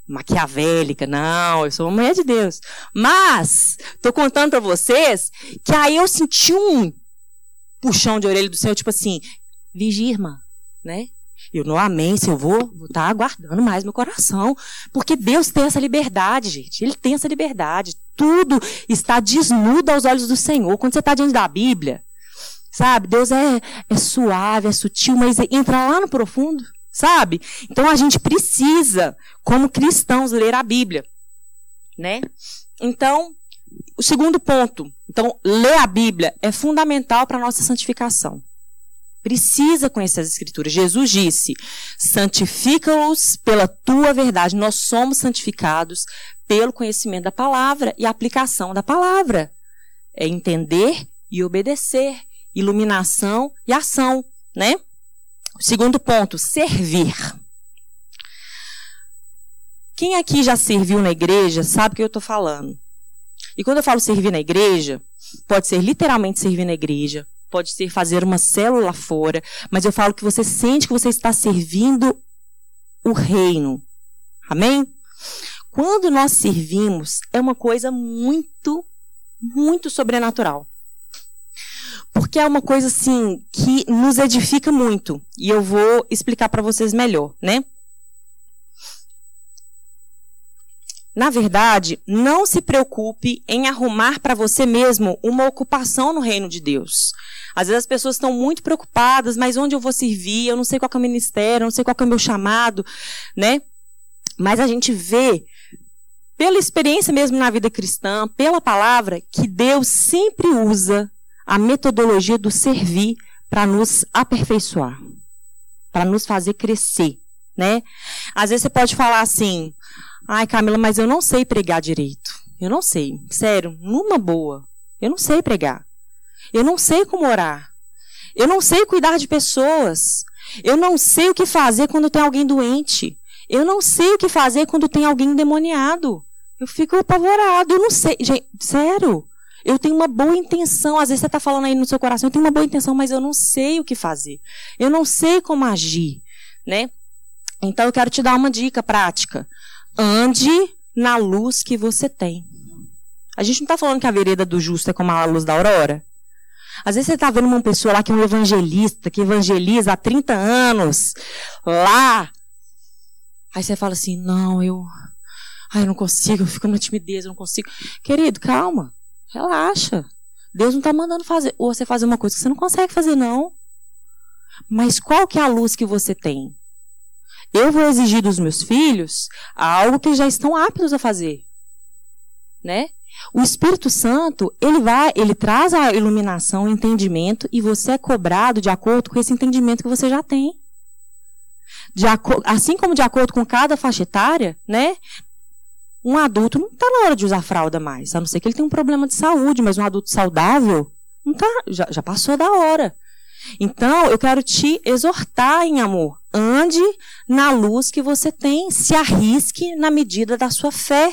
Maquiavélica, não, eu sou uma mulher de Deus. Mas, estou contando para vocês que aí eu senti um puxão de orelha do Senhor, tipo assim, vigia, irmã. Né? Eu não amei, se eu vou estar tá aguardando mais meu coração, porque Deus tem essa liberdade, gente. Ele tem essa liberdade. Tudo está desnudo aos olhos do Senhor. Quando você está diante da Bíblia, sabe? Deus é, é suave, é sutil, mas entra lá no profundo, sabe? Então a gente precisa, como cristãos, ler a Bíblia, né? Então, o segundo ponto, então, ler a Bíblia é fundamental para a nossa santificação. Precisa conhecer as Escrituras. Jesus disse, santifica-os pela tua verdade. Nós somos santificados pelo conhecimento da palavra e a aplicação da palavra. É entender e obedecer, iluminação e ação, né? O segundo ponto, servir. Quem aqui já serviu na igreja sabe o que eu estou falando. E quando eu falo servir na igreja, pode ser literalmente servir na igreja, pode ser fazer uma célula fora, mas eu falo que você sente que você está servindo o reino, Amém? Quando nós servimos, é uma coisa muito, muito sobrenatural. Porque é uma coisa, assim, que nos edifica muito. E eu vou explicar para vocês melhor, né? Na verdade, não se preocupe em arrumar para você mesmo uma ocupação no reino de Deus. Às vezes as pessoas estão muito preocupadas, mas onde eu vou servir? Eu não sei qual é o ministério, eu não sei qual é o meu chamado, né? Mas a gente vê, pela experiência mesmo na vida cristã, pela palavra, que Deus sempre usa a metodologia do servir para nos aperfeiçoar, para nos fazer crescer, né? Às vezes você pode falar assim... Ai, Camila, mas eu não sei pregar direito. Eu não sei. Sério, numa boa. Eu não sei pregar. Eu não sei como orar. Eu não sei cuidar de pessoas. Eu não sei o que fazer quando tem alguém doente. Eu não sei o que fazer quando tem alguém endemoniado. Eu fico apavorado. Eu não sei. Gente, sério. Eu tenho uma boa intenção. Às vezes você está falando aí no seu coração. Eu tenho uma boa intenção, mas eu não sei o que fazer. Eu não sei como agir, né? Então, eu quero te dar uma dica prática. Ande na luz que você tem. A gente não está falando que a vereda do justo é como a luz da aurora. Às vezes você está vendo uma pessoa lá que é um evangelista, que evangeliza há trinta anos, lá. Aí você fala assim, não, eu, ai, eu não consigo, eu fico numa timidez, eu não consigo. Querido, calma, relaxa. Deus não está mandando fazer, ou você fazer uma coisa que você não consegue fazer, não. Mas qual que é a luz que você tem? Eu vou exigir dos meus filhos algo que já estão aptos a fazer, né? O Espírito Santo, ele vai, ele traz a iluminação, o entendimento, e você é cobrado de acordo com esse entendimento que você já tem. De aco- assim como de acordo com cada faixa etária, né? Um adulto não está na hora de usar fralda mais, a não ser que ele tenha um problema de saúde, mas um adulto saudável não tá, já, já passou da hora. Então, eu quero te exortar em amor. Ande na luz que você tem. Se arrisque na medida da sua fé.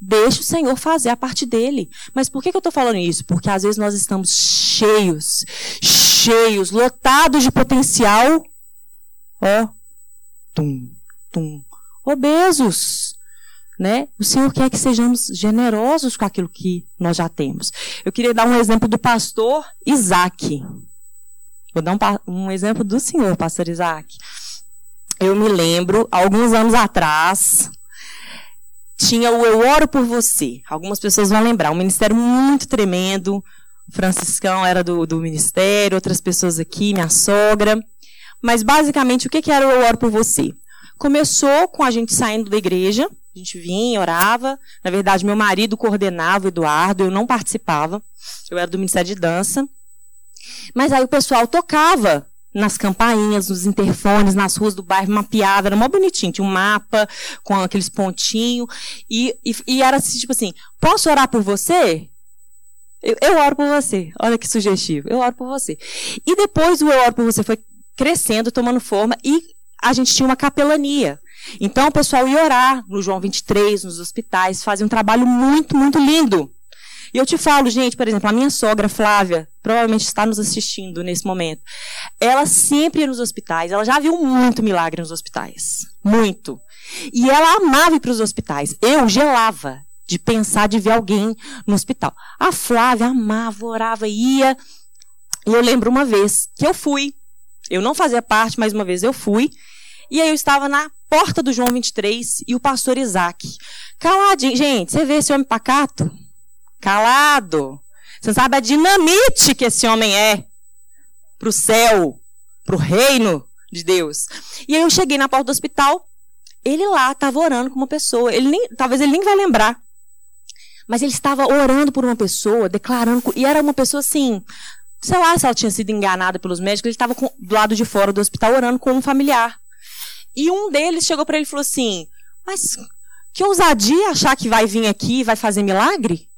Deixe o Senhor fazer a parte dele. Mas por que, que eu estou falando isso? Porque às vezes nós estamos cheios, cheios, lotados de potencial. Ó, tum, tum. Obesos. Né? O Senhor quer que sejamos generosos com aquilo que nós já temos. Eu queria dar um exemplo do pastor Isaac. Vou dar um, um exemplo do senhor, pastor Isaac. Eu me lembro, alguns anos atrás, tinha o Eu Oro Por Você. Algumas pessoas vão lembrar. Um ministério muito tremendo. O Franciscão era do, do ministério, outras pessoas aqui, minha sogra. Mas, basicamente, o que, que era o Eu Oro Por Você? Começou com a gente saindo da igreja. A gente vinha, orava. Na verdade, meu marido coordenava, o Eduardo. Eu não participava. Eu era do ministério de dança. Mas aí o pessoal tocava nas campainhas, nos interfones, nas ruas do bairro, mapeava, era mó bonitinho, tinha um mapa com aqueles pontinhos, e, e, e era assim, tipo assim, posso orar por você? Eu, eu oro por você, olha que sugestivo, eu oro por você. E depois o Eu Oro Por Você foi crescendo, tomando forma, e a gente tinha uma capelania. Então o pessoal ia orar no João vinte e três, nos hospitais, fazia um trabalho muito, muito lindo. E eu te falo, gente, por exemplo, a minha sogra, Flávia, provavelmente está nos assistindo nesse momento. Ela sempre ia nos hospitais, ela já viu muito milagre nos hospitais. Muito. E ela amava ir para os hospitais. Eu gelava de pensar de ver alguém no hospital. A Flávia amava, orava, ia. E eu lembro uma vez que eu fui. Eu não fazia parte, mas uma vez eu fui. E aí eu estava na porta do João vinte e três e o pastor Isaac. Caladinho. Gente, você vê esse homem pacato? Calado. Você sabe a dinamite que esse homem é para o céu, para o reino de Deus. E aí eu cheguei na porta do hospital, ele lá estava orando com uma pessoa, ele nem, talvez ele nem vai lembrar, mas ele estava orando por uma pessoa, declarando, e era uma pessoa assim, sei lá se ela tinha sido enganada pelos médicos, ele estava do lado de fora do hospital orando com um familiar. E um deles chegou para ele e falou assim, mas que ousadia achar que vai vir aqui e vai fazer milagre?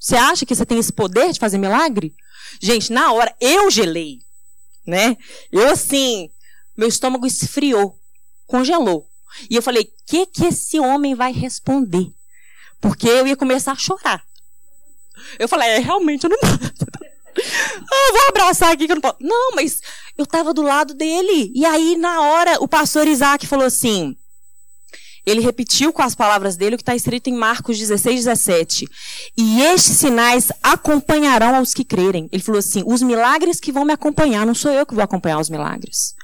Você acha que você tem esse poder de fazer milagre? Gente, na hora, eu gelei, né? Eu, assim, meu estômago esfriou, congelou. E eu falei, o que, que esse homem vai responder? Porque eu ia começar a chorar. Eu falei, é, realmente, eu não... eu vou abraçar aqui que eu não posso. Não, mas eu estava do lado dele. E aí, na hora, o pastor Isaac falou assim, Ele repetiu com as palavras dele o que está escrito em Marcos dezesseis, dezessete. E estes sinais acompanharão aos que crerem. Ele falou assim, os milagres que vão me acompanhar, não sou eu que vou acompanhar os milagres.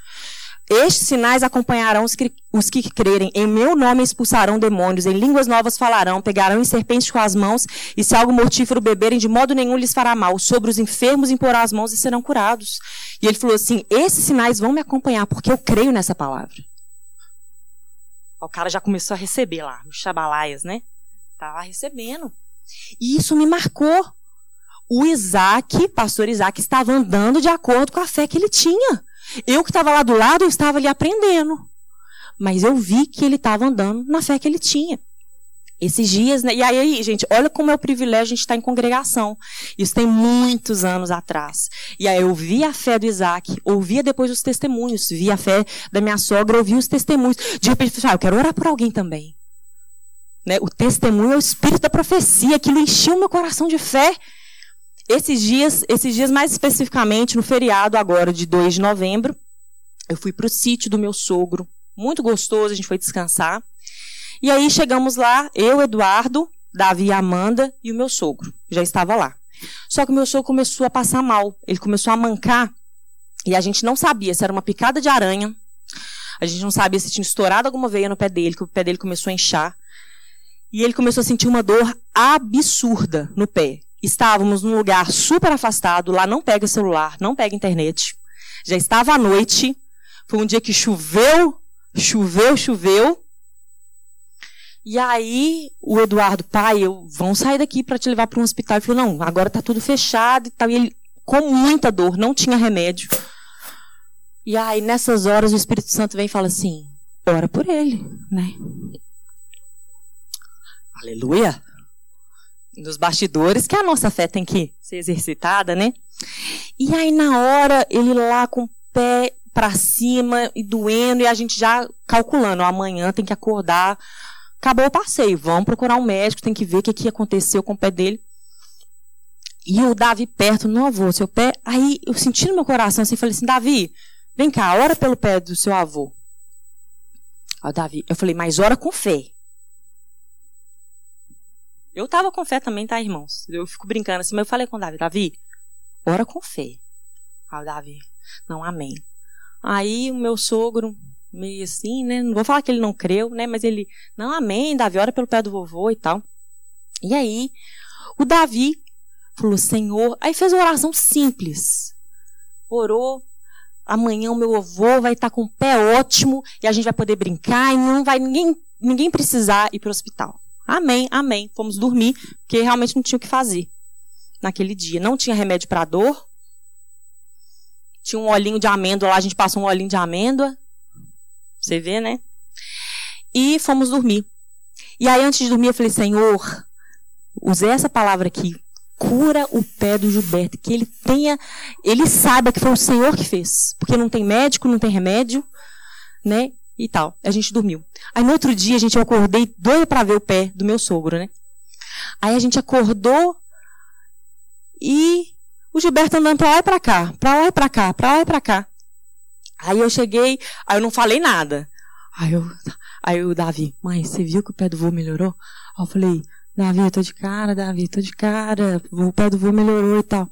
Estes sinais acompanharão os que, os que crerem. Em meu nome expulsarão demônios, em línguas novas falarão, pegarão em serpentes com as mãos, e se algo mortífero beberem, de modo nenhum lhes fará mal. Sobre os enfermos imporá as mãos e serão curados. E ele falou assim, esses sinais vão me acompanhar, porque eu creio nessa palavra. O cara já começou a receber lá, os Xabalaias, né? Estava recebendo. E isso me marcou. O Isaac, pastor Isaac, estava andando de acordo com a fé que ele tinha. Eu que estava lá do lado, eu estava ali aprendendo. Mas eu vi que ele estava andando na fé que ele tinha. Esses dias, né? E aí, gente, olha como é o privilégio a gente estar em congregação. Isso tem muitos anos atrás. E aí eu vi a fé do Isaac, ouvia depois os testemunhos, vi a fé da minha sogra, ouvi os testemunhos. De repente, eu falei, ah, eu quero orar por alguém também. Né? O testemunho é o espírito da profecia, aquilo encheu meu coração de fé. Esses dias, esses dias mais especificamente, no feriado agora de dois de novembro, eu fui para o sítio do meu sogro, muito gostoso, a gente foi descansar. E aí chegamos lá, eu, Eduardo, Davi, Amanda e o meu sogro, já estava lá. Só que o meu sogro começou a passar mal, ele começou a mancar e a gente não sabia se era uma picada de aranha, a gente não sabia se tinha estourado alguma veia no pé dele, que o pé dele começou a inchar. E ele começou a sentir uma dor absurda no pé. Estávamos num lugar super afastado, lá não pega celular, não pega internet. Já estava à noite, foi um dia que choveu, choveu, choveu. E aí o Eduardo, pai, eu vão sair daqui para te levar para um hospital. Ele falou, não, agora está tudo fechado e tal. E ele com muita dor, não tinha remédio. E aí nessas horas o Espírito Santo vem e fala assim, ora por ele, né? Aleluia! Nos bastidores, que a nossa fé tem que ser exercitada, né? E aí, na hora, ele lá com o pé pra cima e doendo, e a gente já calculando, amanhã tem que acordar, acabou o passeio, vamos procurar um médico, tem que ver o que, que aconteceu com o pé dele. E o Davi perto, não, avô, seu pé... Aí, eu senti no meu coração, assim, falei assim, Davi, vem cá, ora pelo pé do seu avô. Aí, Davi, eu falei, mas ora com fé. Eu tava com fé também, tá, irmãos? Eu fico brincando assim, mas eu falei com o Davi, Davi, ora com fé. Ah, o Davi, não, amém. Aí o meu sogro, meio assim, né, não vou falar que ele não creu, né, mas ele, não, amém, Davi, ora pelo pé do vovô e tal. E aí, o Davi falou, Senhor, aí fez uma oração simples, orou, amanhã o meu avô vai estar com o pé ótimo, e a gente vai poder brincar, e não vai ninguém, ninguém precisar ir pro hospital. Amém, amém. Fomos dormir, porque realmente não tinha o que fazer naquele dia. Não tinha remédio para dor. Tinha um olhinho de amêndoa lá, a gente passou um olhinho de amêndoa. Você vê, né? E fomos dormir. E aí, antes de dormir, eu falei, Senhor, usei essa palavra aqui. Cura o pé do Gilberto, que ele tenha, ele saiba que foi o Senhor que fez. Porque não tem médico, não tem remédio, né? E tal, a gente dormiu. Aí no outro dia, a gente, eu acordei doida pra ver o pé do meu sogro, né? Aí a gente acordou e o Gilberto andando pra lá e pra cá, pra lá e pra cá, pra lá e pra cá. Aí eu cheguei, aí eu não falei nada. Aí eu, aí o Davi, mãe, você viu que o pé do vô melhorou? Aí eu falei, Davi, eu tô de cara, Davi, tô de cara, o pé do vô melhorou e tal.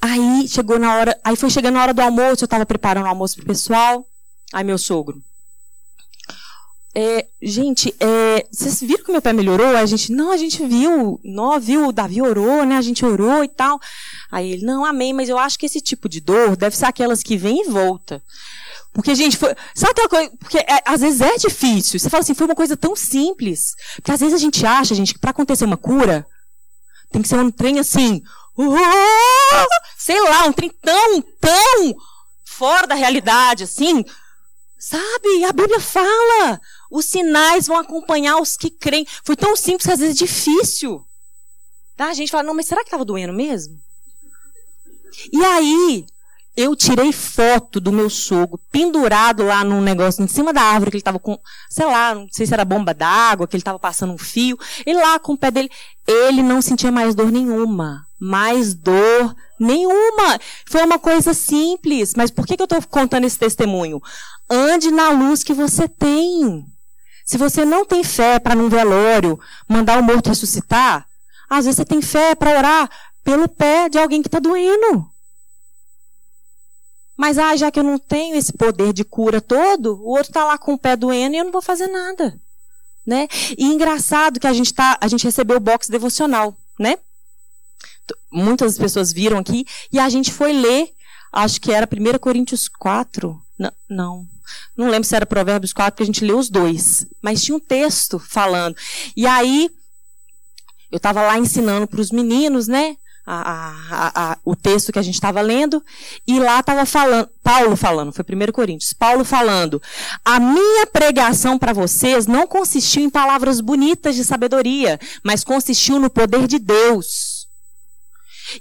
Aí chegou na hora, aí foi chegando a hora do almoço, eu tava preparando o almoço pro pessoal. Aí meu sogro, É, gente, é, vocês viram que meu pé melhorou? A gente, não, a gente viu, não, viu, o Davi orou, né? A gente orou e tal. Aí ele, não, amém, mas eu acho que esse tipo de dor deve ser aquelas que vem e volta. Porque, gente, foi, sabe aquela coisa? Porque é, às vezes é difícil. Você fala assim, foi uma coisa tão simples. Porque às vezes a gente acha, gente, que pra acontecer uma cura, tem que ser um trem assim, uh, sei lá, um trem tão, tão fora da realidade, assim. Sabe? A Bíblia fala. Os sinais vão acompanhar os que creem. Foi tão simples que às vezes é difícil. Tá? A gente fala, não, mas será que estava doendo mesmo? E aí, eu tirei foto do meu sogro pendurado lá num negócio em cima da árvore, que ele estava com, sei lá, não sei se era bomba d'água, que ele estava passando um fio. Ele lá com o pé dele, ele não sentia mais dor nenhuma. Mais dor nenhuma. Foi uma coisa simples. Mas por que, que eu estou contando esse testemunho? Ande na luz que você tem. Se você não tem fé para, num velório, mandar o morto ressuscitar, às vezes você tem fé para orar pelo pé de alguém que está doendo. Mas, ah, já que eu não tenho esse poder de cura todo, o outro está lá com o pé doendo e eu não vou fazer nada. Né? E engraçado que a gente, tá, a gente recebeu o box devocional, né? Muitas pessoas viram aqui e a gente foi ler, acho que era primeira Coríntios quatro, não, não, não lembro se era Provérbios quatro, que a gente leu os dois, mas tinha um texto falando. E aí, eu estava lá ensinando para os meninos, né? A, a, a, o texto que a gente estava lendo, e lá estava falando, Paulo falando, foi primeira Coríntios, Paulo falando, a minha pregação para vocês não consistiu em palavras bonitas de sabedoria, mas consistiu no poder de Deus.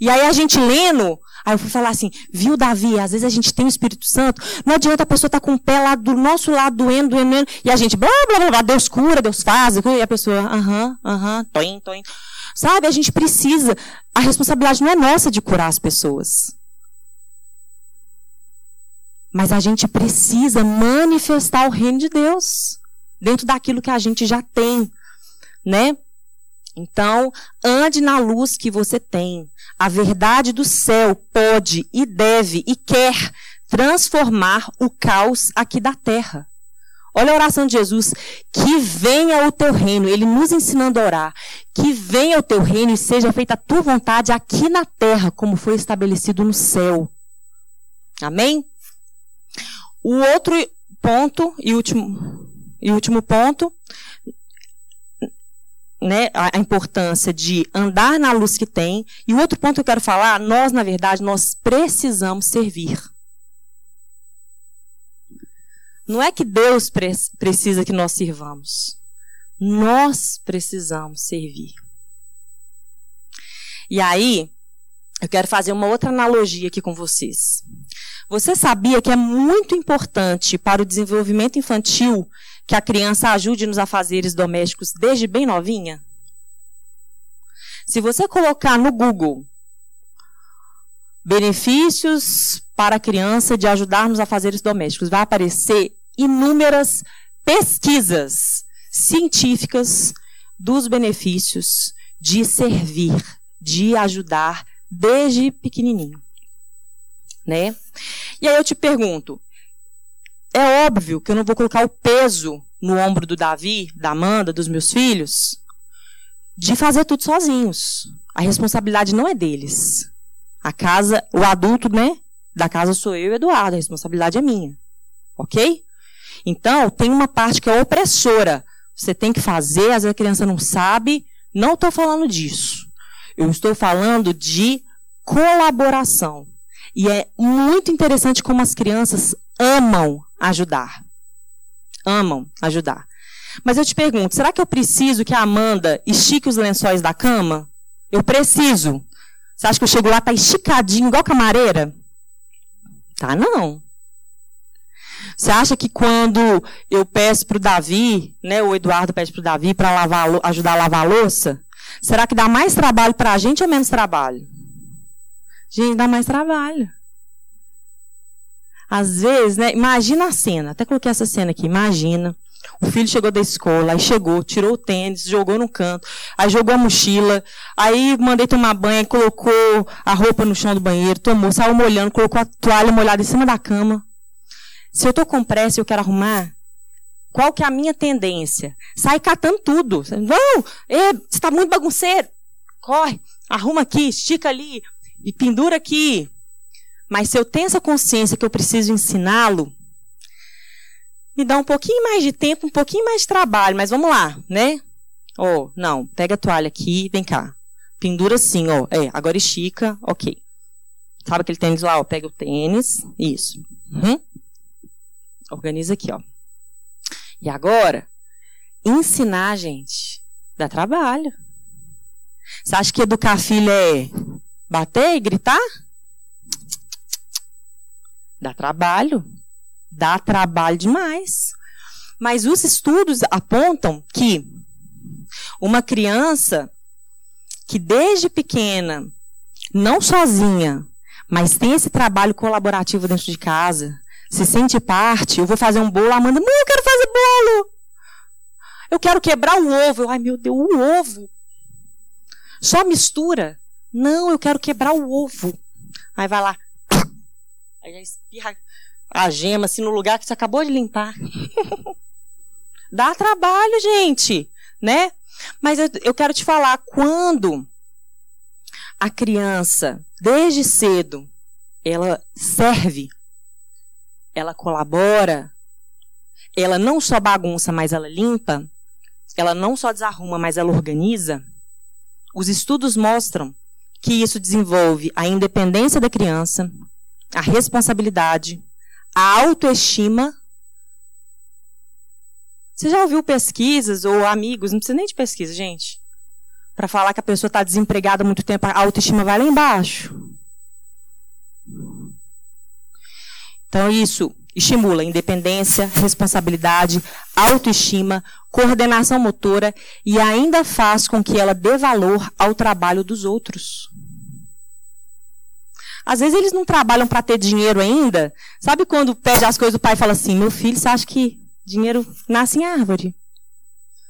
E aí a gente lendo, aí eu fui falar assim, viu, Davi, às vezes a gente tem o Espírito Santo, não adianta a pessoa estar tá com o pé lá do nosso lado doendo, doendo, doendo, e a gente, blá, blá, blá, Deus cura, Deus faz, e a pessoa, aham, aham, tô indo, tô indo. Sabe, a gente precisa, a responsabilidade não é nossa de curar as pessoas. Mas a gente precisa manifestar o reino de Deus dentro daquilo que a gente já tem, né? Então, ande na luz que você tem. A verdade do céu pode e deve e quer transformar o caos aqui da terra. Olha a oração de Jesus, que venha o teu reino, ele nos ensinando a orar, que venha o teu reino e seja feita a tua vontade aqui na terra, como foi estabelecido no céu. Amém? O outro ponto, e último, e último ponto, né, a importância de andar na luz que tem, e o outro ponto que eu quero falar, nós, na verdade, nós precisamos servir. Não é que Deus precisa que nós sirvamos. Nós precisamos servir. E aí, eu quero fazer uma outra analogia aqui com vocês. Você sabia que é muito importante para o desenvolvimento infantil que a criança ajude nos afazeres domésticos desde bem novinha? Se você colocar no Google benefícios para a criança de ajudar nos afazeres domésticos, vai aparecer inúmeras pesquisas científicas dos benefícios de servir, de ajudar desde pequenininho, né? E aí eu te pergunto, é óbvio que eu não vou colocar o peso no ombro do Davi, da Amanda, dos meus filhos, de fazer tudo sozinhos. A responsabilidade não é deles. A casa, o adulto, né? Da casa sou eu e o Eduardo, a responsabilidade é minha. Ok? Então, tem uma parte que é opressora. Você tem que fazer, às vezes a criança não sabe. Não estou falando disso. Eu estou falando de colaboração. E é muito interessante como as crianças amam ajudar. Amam ajudar. Mas eu te pergunto, será que eu preciso que a Amanda estique os lençóis da cama? Eu preciso. Você acha que eu chego lá, tá esticadinho, igual camareira? Tá, não. Você acha que quando eu peço pro Davi, né, o Eduardo pede pro Davi para lavar, ajudar a lavar a louça, será que dá mais trabalho para a gente ou menos trabalho? Gente, dá mais trabalho. Às vezes, né, imagina a cena, até coloquei essa cena aqui, imagina, o filho chegou da escola, aí chegou, tirou o tênis, jogou no canto, aí jogou a mochila, aí mandei tomar banho, colocou a roupa no chão do banheiro, tomou, saiu molhando, colocou a toalha molhada em cima da cama. Se eu estou com pressa e eu quero arrumar, qual que é a minha tendência? Sai catando tudo. Não, é, você está muito bagunceiro. Corre, arruma aqui, estica ali e pendura aqui. Mas se eu tenho essa consciência que eu preciso ensiná-lo, me dá um pouquinho mais de tempo, um pouquinho mais de trabalho, mas vamos lá, né? Ó, oh, não, pega a toalha aqui, vem cá. Pendura assim, ó, oh, é, agora estica, ok. Sabe aquele tênis lá, ó, oh, pega o tênis, isso. Uhum. Organiza aqui, ó. E agora, ensinar, gente, dá trabalho. Você acha que educar filho é bater e gritar? Dá trabalho. Dá trabalho demais. Mas os estudos apontam que uma criança que desde pequena, não sozinha, mas tem esse trabalho colaborativo dentro de casa, se sente parte, eu vou fazer um bolo, Amanda, mãe, eu quero fazer bolo. Eu quero quebrar o ovo. Eu, ai, meu Deus, o ovo. Só mistura. Não, eu quero quebrar o ovo. Aí vai lá. Aí já espirra a gema assim no lugar que você acabou de limpar. Dá trabalho, gente, né? Mas eu, eu quero te falar, quando a criança, desde cedo, ela serve, ela colabora, ela não só bagunça, mas ela limpa, ela não só desarruma, mas ela organiza, os estudos mostram que isso desenvolve a independência da criança, a responsabilidade, a autoestima. Você já ouviu pesquisas ou amigos, não precisa nem de pesquisa, gente, para falar que a pessoa está desempregada há muito tempo, a autoestima vai lá embaixo. Então isso estimula independência, responsabilidade, autoestima, coordenação motora e ainda faz com que ela dê valor ao trabalho dos outros. Às vezes eles não trabalham para ter dinheiro ainda. Sabe quando pede as coisas do pai e fala assim, meu filho, você acha que dinheiro nasce em árvore?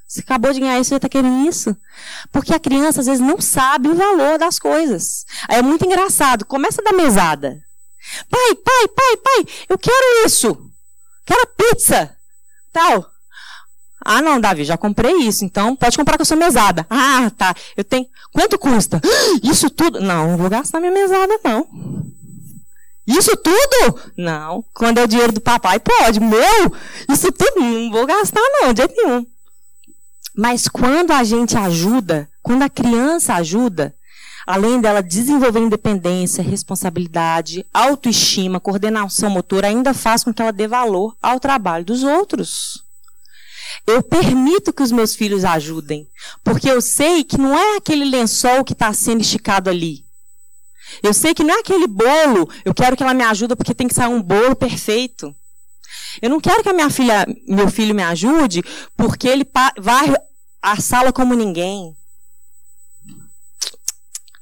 Você acabou de ganhar isso, você está querendo isso? Porque a criança, às vezes, não sabe o valor das coisas. Aí é muito engraçado. Começa da mesada. Pai, pai, pai, pai, eu quero isso. Quero pizza. Tal. Ah, não, Davi, já comprei isso. Então, pode comprar com a sua mesada. Ah, tá. Eu tenho... Quanto custa? Isso tudo? Não, não vou gastar minha mesada, não. Isso tudo? Não. Quando é o dinheiro do papai, pode. Meu, isso tudo não vou gastar, não, de jeito nenhum. Mas quando a gente ajuda, quando a criança ajuda, além dela desenvolver independência, responsabilidade, autoestima, coordenação motora, ainda faz com que ela dê valor ao trabalho dos outros. Eu permito que os meus filhos ajudem, porque eu sei que não é aquele lençol que está sendo esticado ali. Eu sei que não é aquele bolo, eu quero que ela me ajude porque tem que sair um bolo perfeito. Eu não quero que a minha filha, meu filho me ajude porque ele varre a sala como ninguém.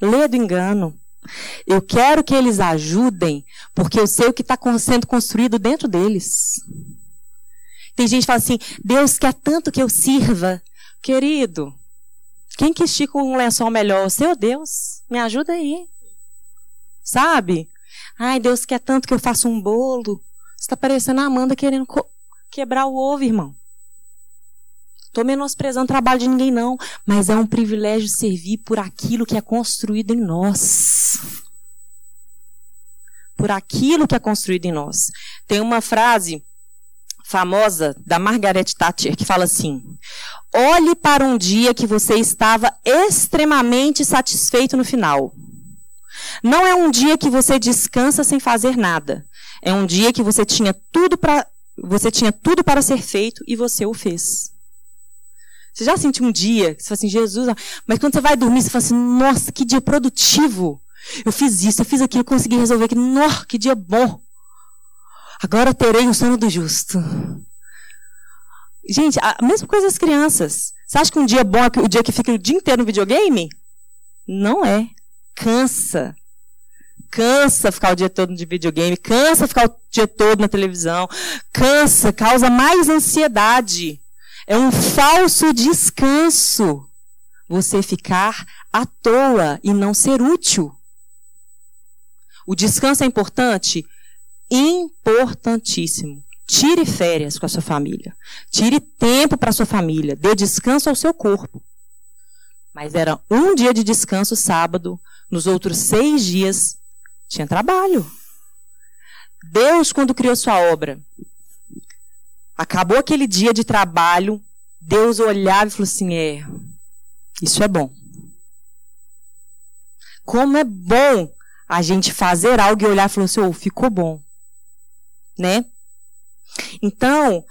Lê do engano. Eu quero que eles ajudem porque eu sei o que está sendo construído dentro deles. Tem gente que fala assim, Deus quer tanto que eu sirva. Querido, quem que estica um lençol melhor? O seu Deus, me ajuda aí. Sabe? Ai, Deus quer tanto que eu faça um bolo. Você está parecendo a Amanda querendo quebrar o ovo, irmão. Estou menosprezando o trabalho de ninguém, não. Mas é um privilégio servir por aquilo que é construído em nós. Por aquilo que é construído em nós. Tem uma frase famosa da Margaret Thatcher que fala assim, olhe para um dia que você estava extremamente satisfeito no final. Não é um dia que você descansa sem fazer nada. É um dia que você tinha tudo para você tinha tudo para ser feito e você o fez. Você já sentiu um dia que você fala assim, Jesus, mas quando você vai dormir, você fala assim, nossa, que dia produtivo. Eu fiz isso, eu fiz aquilo, consegui resolver aquilo. Nossa, que dia bom. Agora terei o sono do justo. Gente, a mesma coisa das crianças. Você acha que um dia bom é o dia que fica o dia inteiro no videogame? Não é. Cansa. Cansa ficar o dia todo no videogame. Cansa ficar o dia todo na televisão. Cansa, causa mais ansiedade. É um falso descanso. Você ficar à toa e não ser útil. O descanso é importante? Importantíssimo. Tire férias com a sua família. Tire tempo para a sua família. Dê descanso ao seu corpo. Mas era um dia de descanso sábado. Nos outros seis dias, tinha trabalho. Deus, quando criou sua obra, acabou aquele dia de trabalho, Deus olhava e falou assim, é, isso é bom. Como é bom a gente fazer algo e olhar e falar assim, oh, ficou bom. Né? Então,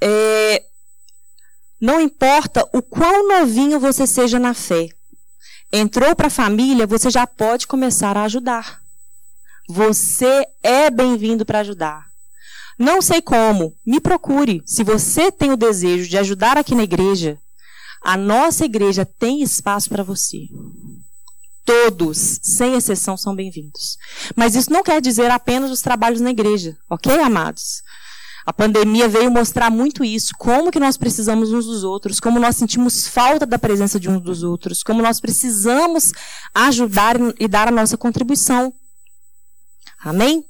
é, não importa o quão novinho você seja na fé. Entrou para a família, você já pode começar a ajudar. Você é bem-vindo para ajudar. Não sei como, me procure. Se você tem o desejo de ajudar aqui na igreja, a nossa igreja tem espaço para você. Todos, sem exceção, são bem-vindos. Mas isso não quer dizer apenas os trabalhos na igreja, ok, amados? A pandemia veio mostrar muito isso, como que nós precisamos uns dos outros, como nós sentimos falta da presença de uns dos outros, como nós precisamos ajudar e dar a nossa contribuição. Amém?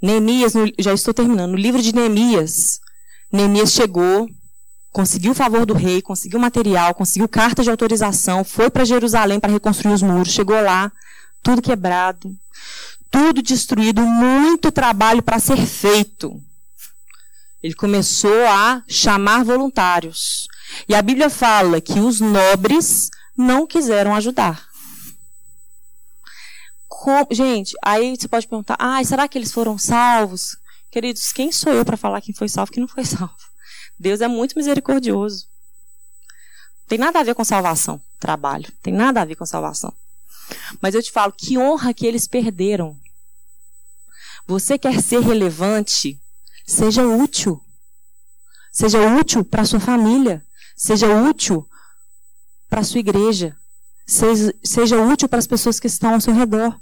Neemias, já estou terminando, no livro de Neemias, Neemias chegou, conseguiu o favor do rei, conseguiu material, conseguiu carta de autorização, foi para Jerusalém para reconstruir os muros, chegou lá, tudo quebrado, tudo destruído, muito trabalho para ser feito. Ele começou a chamar voluntários. E a Bíblia fala que os nobres não quiseram ajudar. Com... Gente, aí você pode perguntar, ah, será que eles foram salvos? Queridos, quem sou eu para falar quem foi salvo e quem não foi salvo? Deus é muito misericordioso. Não tem nada a ver com salvação, trabalho. Não tem nada a ver com salvação. Mas eu te falo, que honra que eles perderam. Você quer ser relevante? Seja útil. Seja útil para a sua família. Seja útil para a sua igreja. Seja, seja útil para as pessoas que estão ao seu redor.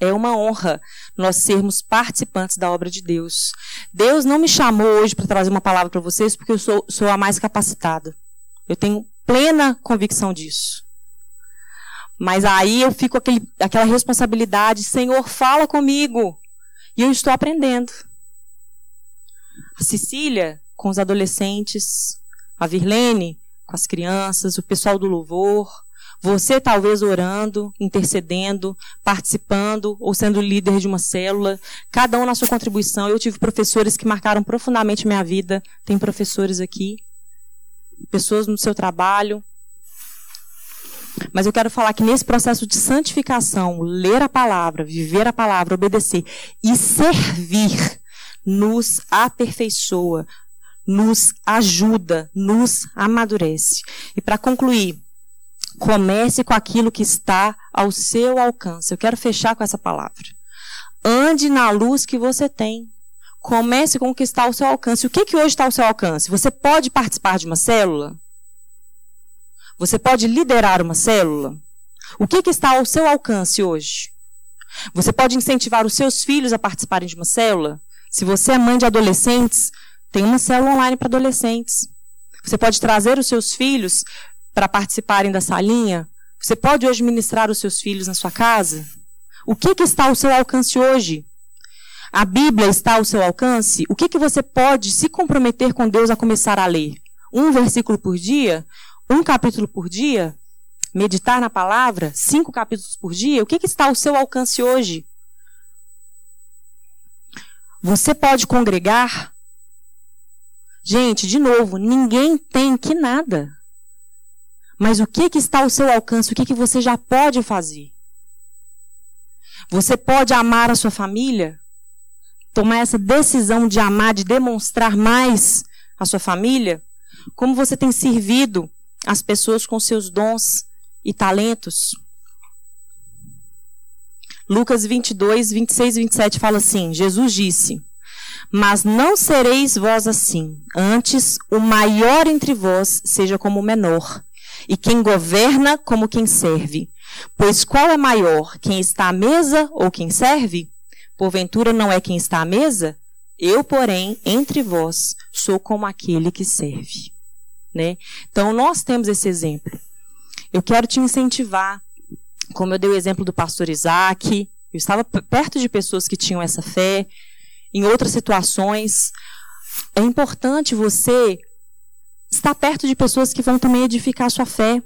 É uma honra nós sermos participantes da obra de Deus. Deus não me chamou hoje para trazer uma palavra para vocês porque eu sou, sou a mais capacitada. Eu tenho plena convicção disso. Mas aí eu fico com aquele, aquela responsabilidade, Senhor, fala comigo. E eu estou aprendendo. A Cecília com os adolescentes, a Virlene com as crianças, o pessoal do louvor, você talvez orando, intercedendo, participando ou sendo líder de uma célula, cada um na sua contribuição. Eu tive professores que marcaram profundamente minha vida, tem professores aqui, pessoas no seu trabalho. Mas eu quero falar que nesse processo de santificação, ler a palavra, viver a palavra, obedecer e servir, nos aperfeiçoa, nos ajuda, nos amadurece. E para concluir, comece com aquilo que está ao seu alcance. Eu quero fechar com essa palavra. Ande na luz que você tem. Comece com o que está ao seu alcance. O que, que hoje está ao seu alcance? Você pode participar de uma célula? Você pode liderar uma célula? O que, que está ao seu alcance hoje? Você pode incentivar os seus filhos a participarem de uma célula? Se você é mãe de adolescentes, tem uma célula online para adolescentes. Você pode trazer os seus filhos para participarem da salinha? Você pode hoje ministrar os seus filhos na sua casa? O que, que está ao seu alcance hoje? A Bíblia está ao seu alcance? O que, que você pode se comprometer com Deus a começar a ler? Um versículo por dia? Um capítulo por dia? Meditar na palavra? Cinco capítulos por dia? O que, que está ao seu alcance hoje? Você pode congregar? Gente, de novo, ninguém tem que nada. Mas o que, que está ao seu alcance? O que, que você já pode fazer? Você pode amar a sua família? Tomar essa decisão de amar, de demonstrar mais a sua família, como você tem servido as pessoas com seus dons e talentos. Lucas vinte e dois, vinte e seis e vinte e sete fala assim, Jesus disse, mas não sereis vós assim, antes o maior entre vós seja como o menor, e quem governa como quem serve. Pois qual é maior, quem está à mesa ou quem serve? Porventura não é quem está à mesa? Eu, porém, entre vós, sou como aquele que serve. Né? Então, nós temos esse exemplo. Eu quero te incentivar, como eu dei o exemplo do pastor Isaac, eu estava perto de pessoas que tinham essa fé, em outras situações. É importante você estar perto de pessoas que vão também edificar a sua fé.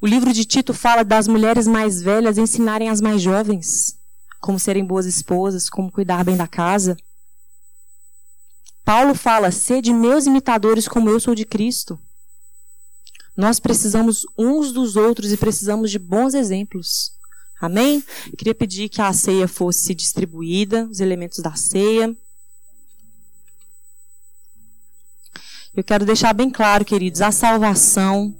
O livro de Tito fala das mulheres mais velhas ensinarem as mais jovens como serem boas esposas, como cuidar bem da casa. Paulo fala, sede meus imitadores como eu sou de Cristo. Nós precisamos uns dos outros e precisamos de bons exemplos. Amém? Queria pedir que a ceia fosse distribuída, os elementos da ceia. Eu quero deixar bem claro, queridos, a salvação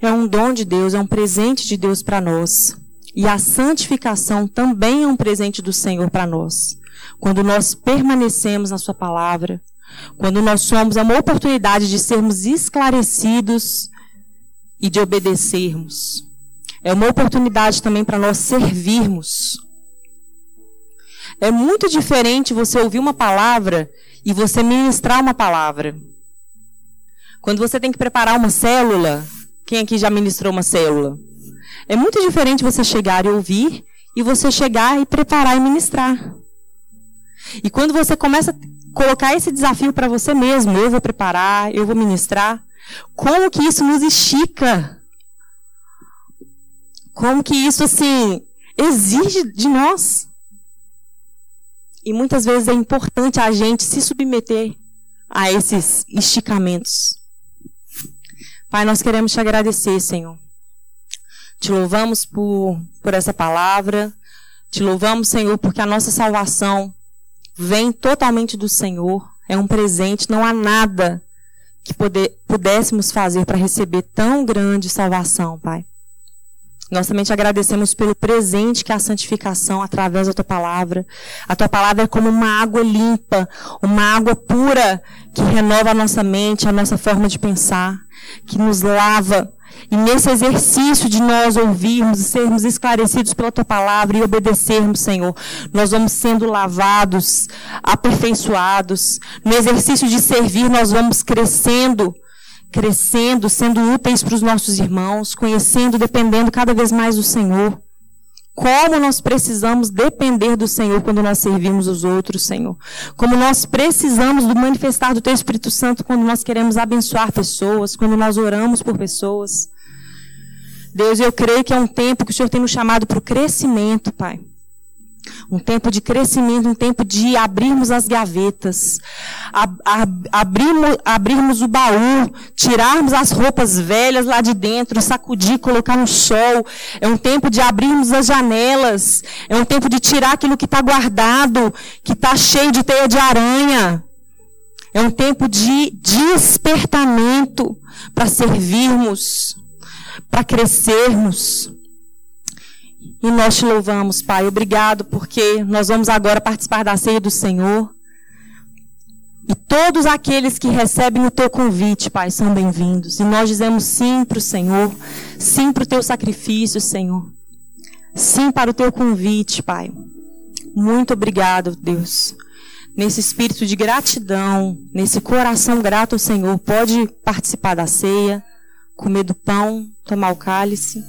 é um dom de Deus, é um presente de Deus para nós. E a santificação também é um presente do Senhor para nós. Quando nós permanecemos na sua palavra, quando nós somos a uma oportunidade de sermos esclarecidos e de obedecermos. É uma oportunidade também para nós servirmos. É muito diferente você ouvir uma palavra e você ministrar uma palavra. Quando você tem que preparar uma célula, quem aqui já ministrou uma célula? É muito diferente você chegar e ouvir e você chegar e preparar e ministrar. E quando você começa a colocar esse desafio para você mesmo, eu vou preparar, eu vou ministrar, como que isso nos estica? Como que isso, assim, exige de nós? E muitas vezes é importante a gente se submeter a esses esticamentos. Pai, nós queremos te agradecer, Senhor. Te louvamos por, por essa palavra. Te louvamos, Senhor, porque a nossa salvação vem totalmente do Senhor. É um presente, não há nada que poder, pudéssemos fazer para receber tão grande salvação, Pai. Nós também te agradecemos pelo presente que é a santificação através da tua palavra. A tua palavra é como uma água limpa, uma água pura que renova a nossa mente, a nossa forma de pensar, que nos lava. E nesse exercício de nós ouvirmos e sermos esclarecidos pela tua palavra e obedecermos, Senhor, nós vamos sendo lavados, aperfeiçoados. No exercício de servir, nós vamos crescendo, crescendo, sendo úteis para os nossos irmãos, conhecendo, dependendo cada vez mais do Senhor. Como nós precisamos depender do Senhor quando nós servimos os outros, Senhor. Como nós precisamos do manifestar do Teu Espírito Santo quando nós queremos abençoar pessoas, quando nós oramos por pessoas. Deus, eu creio que é um tempo que o Senhor tem nos chamado para o crescimento, Pai. Um tempo de crescimento, um tempo de abrirmos as gavetas, ab- ab- abrirmos, abrirmos o baú, tirarmos as roupas velhas lá de dentro, sacudir, colocar no sol. É um tempo de abrirmos as janelas. É um tempo de tirar aquilo que está guardado, que está cheio de teia de aranha. É um tempo de despertamento para servirmos, para crescermos. E nós te louvamos, Pai. Obrigado, porque nós vamos agora participar da ceia do Senhor. E todos aqueles que recebem o teu convite, Pai, são bem-vindos. E nós dizemos sim para o Senhor, sim para o teu sacrifício, Senhor. Sim para o teu convite, Pai. Muito obrigado, Deus. Nesse espírito de gratidão, nesse coração grato ao Senhor, pode participar da ceia, comer do pão, tomar o cálice.